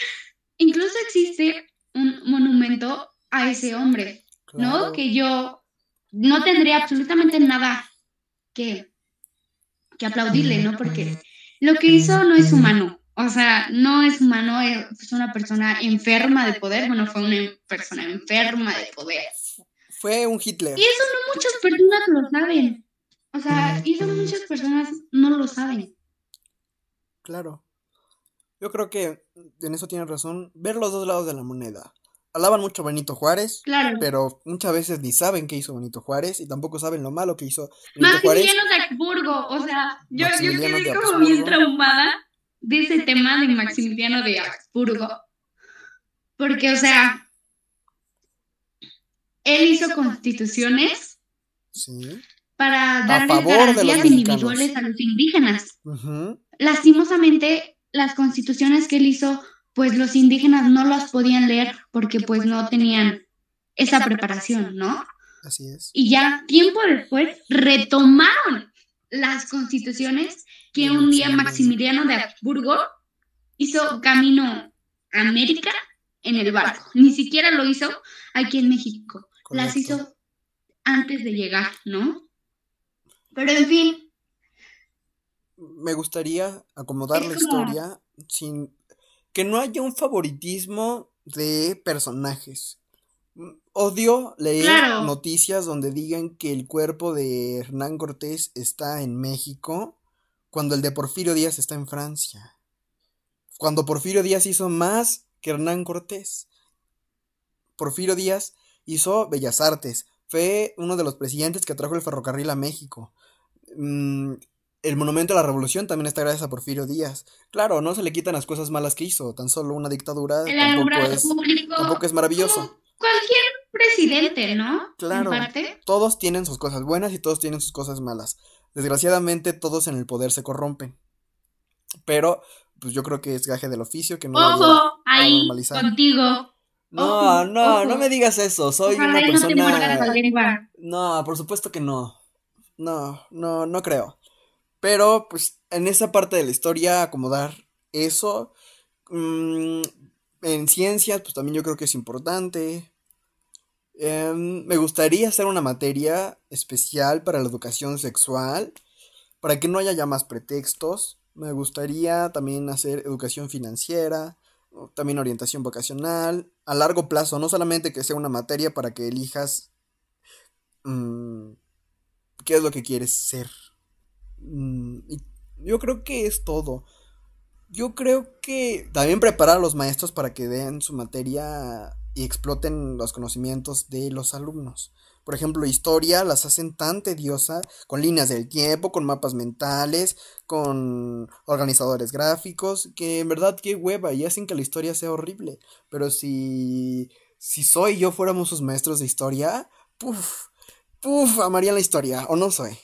Incluso existe un monumento a ese hombre, claro, ¿no? Que yo no tendría absolutamente nada que aplaudirle, ¿no? Porque... lo que hizo no es humano, o sea, no es humano, es una persona enferma de poder, bueno, fue una persona enferma de poder. Fue un Hitler. Y eso no muchas personas lo saben, o sea, y eso muchas personas no lo saben. Claro, yo creo que en eso tienes razón, ver los dos lados de la moneda. Alaban mucho a Benito Juárez, claro, pero muchas veces ni saben qué hizo Benito Juárez y tampoco saben lo malo que hizo Benito Juárez. Maximiliano de Habsburgo, o sea, yo quedé como bien traumada de ese tema de Maximiliano de Habsburgo. Porque, o sea, él hizo constituciones para darle garantías individuales a los indígenas. Uh-huh. Lastimosamente, las constituciones que él hizo, pues los indígenas no las podían leer porque pues no tenían esa preparación, ¿no? Así es. Y ya tiempo después retomaron las constituciones que un día Maximiliano de Habsburgo hizo camino a América en el barco. Ni siquiera lo hizo aquí en México. Correcto. Las hizo antes de llegar, ¿no? Pero en fin. Me gustaría acomodar la historia sin... que no haya un favoritismo de personajes. Odio leer noticias donde digan que el cuerpo de Hernán Cortés está en México cuando el de Porfirio Díaz está en Francia. Cuando Porfirio Díaz hizo más que Hernán Cortés. Porfirio Díaz hizo Bellas Artes. Fue uno de los presidentes que trajo el ferrocarril a México. El monumento a la revolución también está gracias a Porfirio Díaz. Claro, no se le quitan las cosas malas que hizo. Tan solo una dictadura tampoco es maravilloso. Cualquier presidente, ¿no? Claro, todos tienen sus cosas buenas y todos tienen sus cosas malas. Desgraciadamente todos en el poder se corrompen. Pero pues yo creo que es gaje del oficio que no vaya a normalizar. Ojo, ahí contigo. No, no me digas eso. Soy una persona... No, por supuesto que no. No creo. Pero, pues, en esa parte de la historia, acomodar eso. En ciencias, pues, también yo creo que es importante. Me gustaría hacer una materia especial para la educación sexual, para que no haya ya más pretextos. Me gustaría también hacer educación financiera, también orientación vocacional, a largo plazo. No solamente que sea una materia para que elijas qué es lo que quieres ser. Yo creo que es todo. Yo creo que también preparar a los maestros para que den su materia y exploten los conocimientos de los alumnos. Por ejemplo, historia las hacen tan tediosa, con líneas del tiempo, con mapas mentales, con organizadores gráficos, que en verdad qué hueva, y hacen que la historia sea horrible. Pero si Zoe y yo fuéramos sus maestros de historia, amarían la historia, ¿o no, Zoe?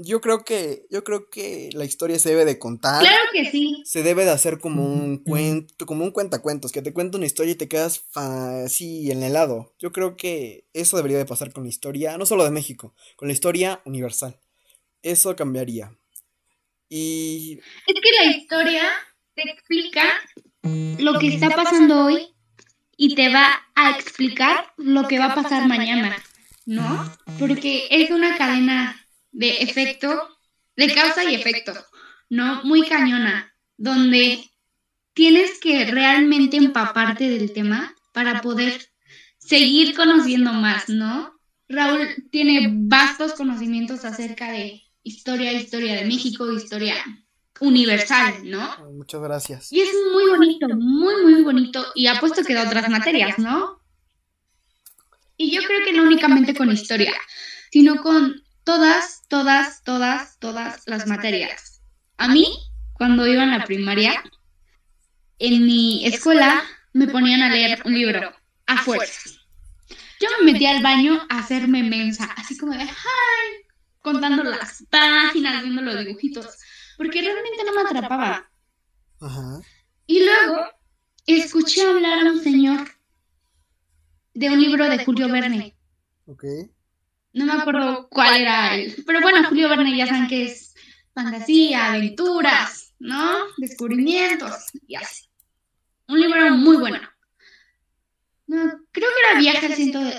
Yo creo que la historia se debe de contar. Claro que sí. Se debe de hacer como un cuento, como un cuentacuentos, que te cuenta una historia y te quedas así en el helado. Yo creo que eso debería de pasar con la historia, no solo de México, con la historia universal. Eso cambiaría. Y es que la historia te explica lo que está pasando hoy y te va a explicar lo que va a pasar mañana, ¿no? Porque es una cadena de efecto, de causa y efecto, ¿no? Muy cañona, donde tienes que realmente empaparte del tema para poder seguir conociendo más, ¿no? Raúl tiene vastos conocimientos acerca de historia de México, historia universal, ¿no? Muchas gracias. Y es muy bonito, muy bonito, y apuesto que da otras materias, ¿no? Y yo creo que no únicamente con historia, sino con todas las materias. A mí, cuando iba en la primaria, en mi escuela me ponían a leer un libro, a fuerzas. Yo me metía al baño a hacerme mensa, así como de ¡ay! Contando las páginas, viendo los dibujitos, porque realmente no me atrapaba. Ajá. Y luego escuché hablar a un señor de un libro de Julio Verne. Okay. No me acuerdo cuál era él. Pero bueno, Julio Verne ya saben que es fantasía, aventuras, ¿no? Descubrimientos y así. Un libro muy bueno. No, creo que era Viaje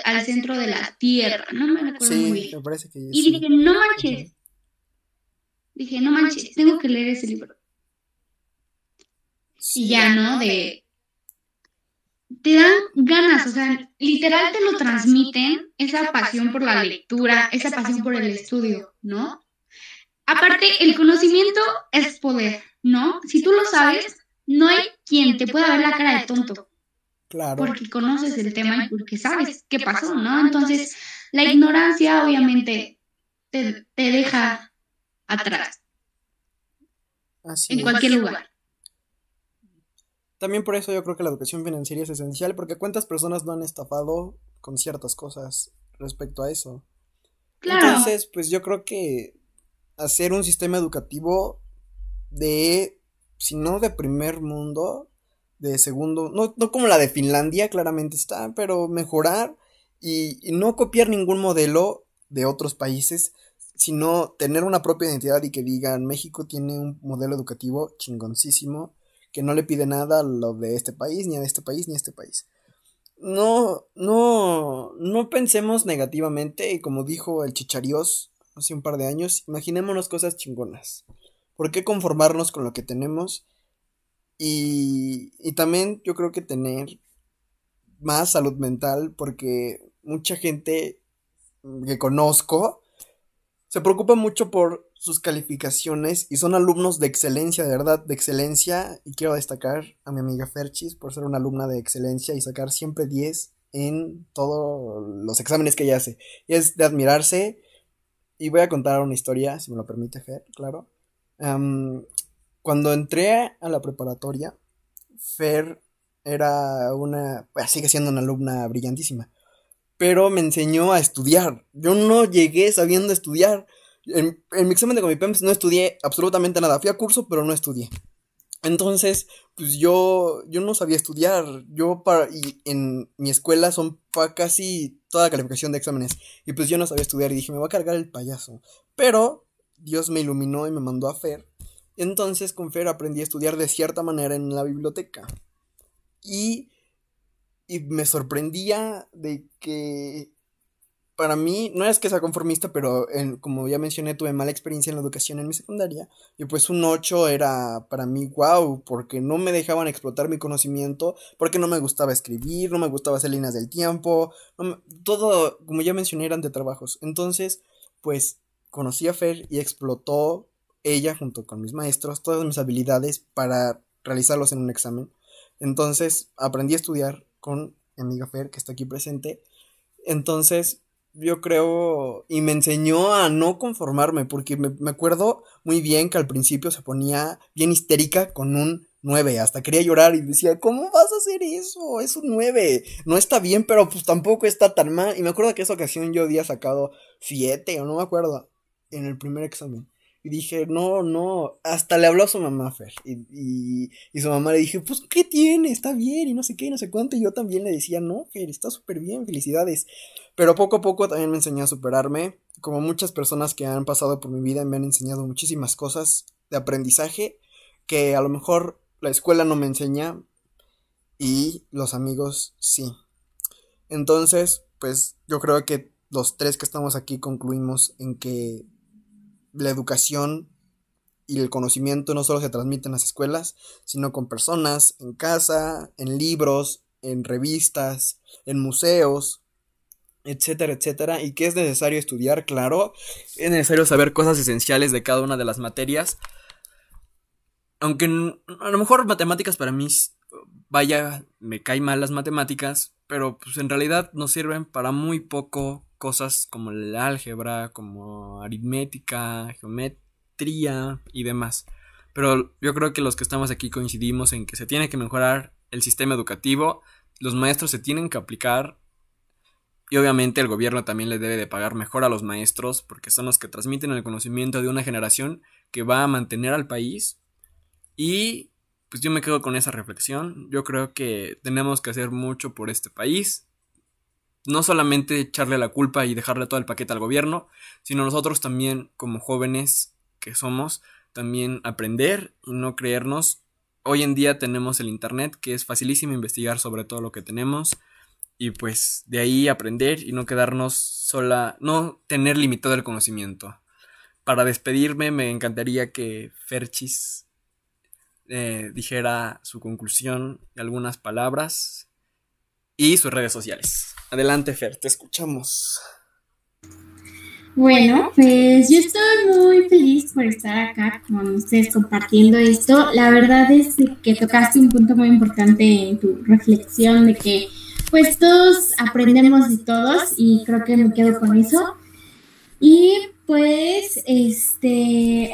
al centro de la Tierra. No me acuerdo muy bien. Me parece que y dije, no manches, tengo que leer ese libro. Y ya, ¿no? Te dan ganas, o sea, literal te lo transmiten, esa pasión por la lectura, esa pasión por el estudio, ¿no? Aparte, el conocimiento es poder, ¿no? Si tú lo sabes, no hay quien te pueda ver la cara de tonto. Claro. Porque conoces el tema y porque sabes qué pasó, ¿no? Entonces, la ignorancia obviamente te deja atrás. Así en cualquier lugar. También por eso yo creo que la educación financiera es esencial, porque ¿cuántas personas no han estafado con ciertas cosas respecto a eso? Claro. Entonces, pues yo creo que hacer un sistema educativo de, si no de primer mundo, de segundo, no como la de Finlandia, claramente está, pero mejorar y no copiar ningún modelo de otros países, sino tener una propia identidad y que digan, México tiene un modelo educativo chingoncísimo, que no le pide nada a lo de este país, ni a este país, ni a este país. No pensemos negativamente, y como dijo el Chicharios hace un par de años, imaginémonos cosas chingonas. ¿Por qué conformarnos con lo que tenemos? Y también yo creo que tener más salud mental, porque mucha gente que conozco se preocupa mucho por sus calificaciones y son alumnos de excelencia, de verdad, de excelencia. Y quiero destacar a mi amiga Ferchis por ser una alumna de excelencia y sacar siempre 10 en todos los exámenes que ella hace. Y es de admirarse. Y voy a contar una historia, si me lo permite Fer, claro. Cuando entré a la preparatoria, Fer era sigue siendo una alumna brillantísima, pero me enseñó a estudiar. Yo no llegué sabiendo estudiar. En mi examen de Comipems no estudié absolutamente nada. Fui a curso, pero no estudié. Entonces, pues yo no sabía estudiar. Y en mi escuela son para casi toda la calificación de exámenes. Y pues yo no sabía estudiar y dije, me voy a cargar el payaso. Pero Dios me iluminó y me mandó a Fer. Entonces, con Fer aprendí a estudiar de cierta manera en la biblioteca. Y me sorprendía de que, para mí, no es que sea conformista, pero como ya mencioné, tuve mala experiencia en la educación en mi secundaria. Y pues un 8 era para mí wow, porque no me dejaban explotar mi conocimiento, porque no me gustaba escribir, no me gustaba hacer líneas del tiempo. Todo, como ya mencioné, eran de trabajos. Entonces, pues, conocí a Fer y explotó ella, junto con mis maestros, todas mis habilidades para realizarlos en un examen. Entonces, aprendí a estudiar con mi amiga Fer, que está aquí presente. Entonces, yo creo, y me enseñó a no conformarme, porque me acuerdo muy bien que al principio se ponía bien histérica con un 9, hasta quería llorar y decía, ¿cómo vas a hacer eso? Es un 9, no está bien, pero pues tampoco está tan mal. Y me acuerdo que esa ocasión yo había sacado 7, o no me acuerdo, en el primer examen. Y dije, no, hasta le habló a su mamá, Fer, y su mamá le dije, pues, ¿qué tiene? Está bien, y no sé qué, y no sé cuánto, y yo también le decía, no, Fer, está súper bien, felicidades, pero poco a poco también me enseñó a superarme, como muchas personas que han pasado por mi vida me han enseñado muchísimas cosas de aprendizaje, que a lo mejor la escuela no me enseña, y los amigos sí. Entonces, pues, yo creo que los tres que estamos aquí concluimos en que la educación y el conocimiento no solo se transmiten en las escuelas, sino con personas, en casa, en libros, en revistas, en museos, etcétera, etcétera. Y que es necesario estudiar, claro, es necesario saber cosas esenciales de cada una de las materias. Aunque a lo mejor matemáticas para mí, vaya, me caen mal las matemáticas, pero pues en realidad nos sirven para muy poco. Cosas como el álgebra, como aritmética, geometría y demás. Pero yo creo que los que estamos aquí coincidimos en que se tiene que mejorar el sistema educativo, los maestros se tienen que aplicar y obviamente el gobierno también le debe de pagar mejor a los maestros porque son los que transmiten el conocimiento de una generación que va a mantener al país. Y pues yo me quedo con esa reflexión. Yo creo que tenemos que hacer mucho por este país. No solamente echarle la culpa y dejarle todo el paquete al gobierno, sino nosotros también, como jóvenes que somos, también aprender y no creernos. Hoy en día tenemos el internet, que es facilísimo investigar sobre todo lo que tenemos, y pues de ahí aprender y no quedarnos sola, no tener limitado el conocimiento. Para despedirme, me encantaría que Ferchis dijera su conclusión y algunas palabras. Y sus redes sociales. Adelante, Fer, te escuchamos. Bueno, pues yo estoy muy feliz por estar acá con ustedes compartiendo esto. La verdad es que tocaste un punto muy importante en tu reflexión de que pues todos aprendemos de todos y creo que me quedo con eso. Y pues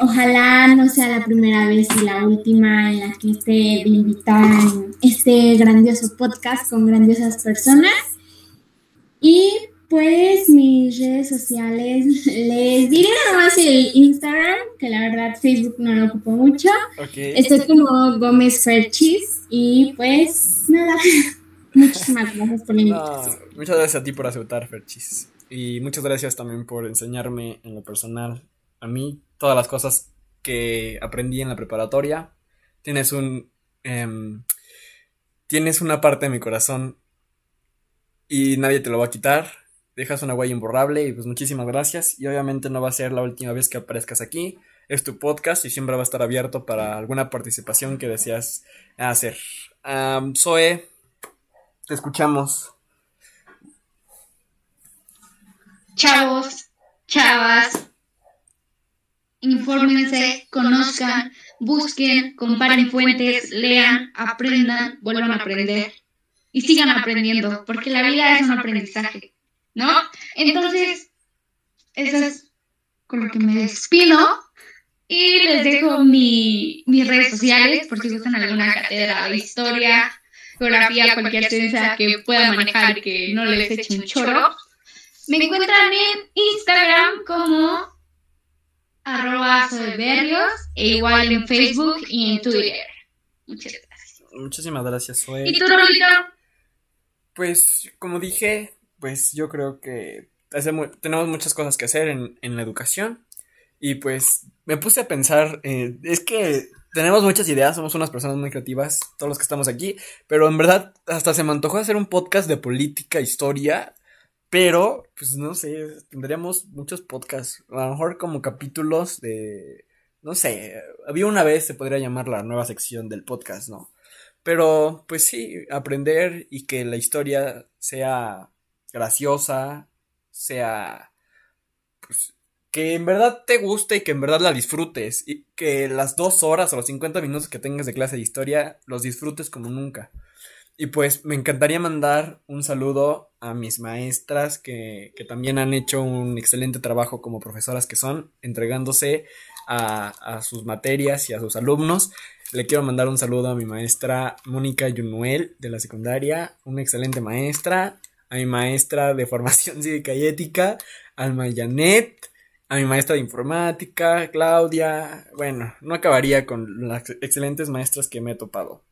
ojalá no sea la primera vez y la última en la que te invitan este grandioso podcast con grandiosas personas. Y pues mis redes sociales, les diré nomás el Instagram, que la verdad Facebook no lo ocupo mucho. Okay. Estoy como Gómez Ferchis y pues nada, muchísimas gracias por la invitación. No, muchas gracias a ti por aceptar, Ferchis. Y muchas gracias también por enseñarme en lo personal, a mí, todas las cosas que aprendí en la preparatoria. Tienes una parte de mi corazón y nadie te lo va a quitar. Dejas una huella imborrable y pues muchísimas gracias. Y obviamente no va a ser la última vez que aparezcas aquí. Es tu podcast y siempre va a estar abierto para alguna participación que deseas hacer. Zoe, te escuchamos. Chavos, chavas, infórmense, conozcan, busquen, comparen fuentes, lean, aprendan, vuelvan a aprender y sigan aprendiendo, porque la vida es un aprendizaje, ¿no? Entonces, eso es con lo que me despido y les dejo mis redes sociales por si gustan alguna cátedra de historia, geografía, cualquier ciencia que pueda manejar y que no les echen choro. Me encuentran en Instagram como @soyberrios e igual en Facebook y en Twitter. Muchas gracias. Muchísimas gracias, Zoe. ¿Y tú, Rolito? Pues, como dije, pues yo creo que tenemos muchas cosas que hacer en la educación. Y pues me puse a pensar, es que tenemos muchas ideas, somos unas personas muy creativas, todos los que estamos aquí. Pero en verdad hasta se me antojó hacer un podcast de política, historia, pero pues no sé, tendríamos muchos podcasts, a lo mejor como capítulos de, no sé, había una vez, se podría llamar la nueva sección del podcast, ¿no? Pero pues sí, aprender y que la historia sea graciosa, sea, pues, que en verdad te guste y que en verdad la disfrutes, y que las 2 horas o los 50 minutos que tengas de clase de historia los disfrutes como nunca. Y pues me encantaría mandar un saludo a mis maestras que también han hecho un excelente trabajo como profesoras que son, entregándose a sus materias y a sus alumnos. Le quiero mandar un saludo a mi maestra Mónica Junuel de la secundaria, una excelente maestra, a mi maestra de formación cívica y ética, Alma Yanet, a mi maestra de informática, Claudia. Bueno, no acabaría con las excelentes maestras que me he topado.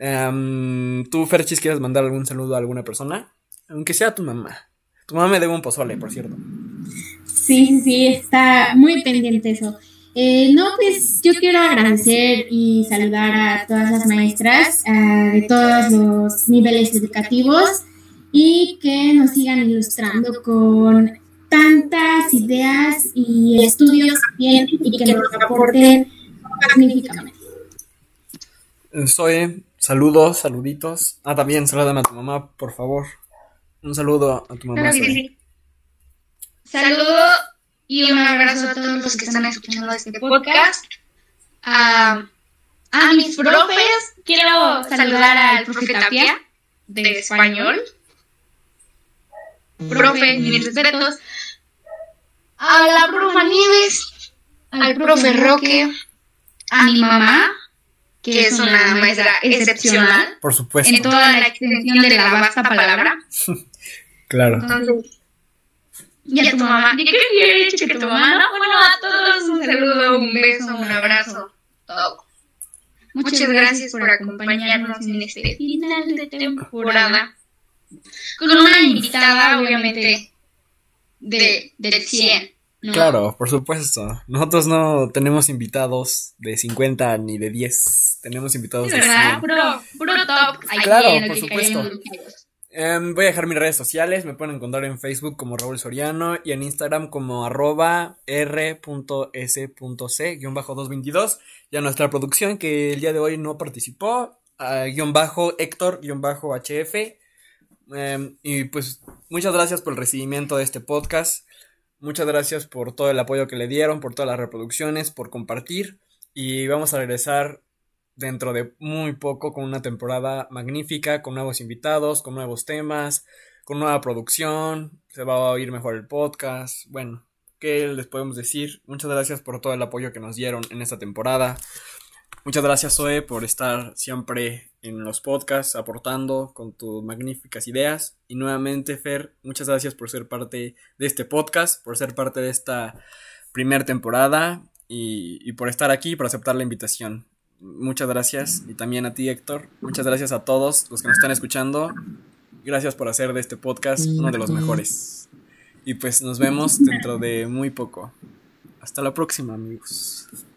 ¿Tú, Ferchis, quieres mandar algún saludo a alguna persona? Aunque sea tu mamá. Tu mamá me debe un pozole, por cierto. Sí, está muy pendiente eso. Pues yo quiero agradecer y saludar a todas las maestras de todos los niveles educativos y que nos sigan ilustrando con tantas ideas y estudios que tienen y que nos aporten magníficamente. Soy... Saludos, saluditos. Ah, también, salúdame a tu mamá, por favor. Un saludo a tu mamá. Sí. Saludo y un abrazo a todos los que están escuchando este podcast. A mis profes, quiero saludar al profe Tapia, de español. Profe, mis respetos. A la profa Nieves, al profe Roque, a mi mamá, que es una maestra excepcional, por supuesto, en toda la extensión de la vasta palabra. Claro. Entonces, y a tu mamá, yo creo que he dicho que tu mamá, bueno, a todos un saludo, un beso, un abrazo, todo. Muchas gracias por acompañarnos en este final de temporada, con una invitada, obviamente, del 100. No. Claro, por supuesto. Nosotros no tenemos invitados de 50 ni de 10. Tenemos invitados de 100. ¿Verdad? Puro top. Claro, por supuesto. Voy a dejar mis redes sociales. Me pueden encontrar en Facebook como Raúl Soriano y en Instagram como @r.s.c_222. Y a nuestra producción, que el día de hoy no participó, _Héctor_HF. Y pues muchas gracias por el recibimiento de este podcast. Muchas gracias por todo el apoyo que le dieron, por todas las reproducciones, por compartir. Y vamos a regresar dentro de muy poco con una temporada magnífica, con nuevos invitados, con nuevos temas, con nueva producción. Se va a oír mejor el podcast. Bueno, ¿qué les podemos decir? Muchas gracias por todo el apoyo que nos dieron en esta temporada. Muchas gracias, Zoe, por estar siempre en los podcasts, aportando con tus magníficas ideas. Y nuevamente, Fer, muchas gracias por ser parte de este podcast, por ser parte de esta primera temporada y por estar aquí, por aceptar la invitación. Muchas gracias. Y también a ti, Héctor. Muchas gracias a todos los que nos están escuchando. Gracias por hacer de este podcast uno de los mejores. Y pues nos vemos dentro de muy poco. Hasta la próxima, amigos.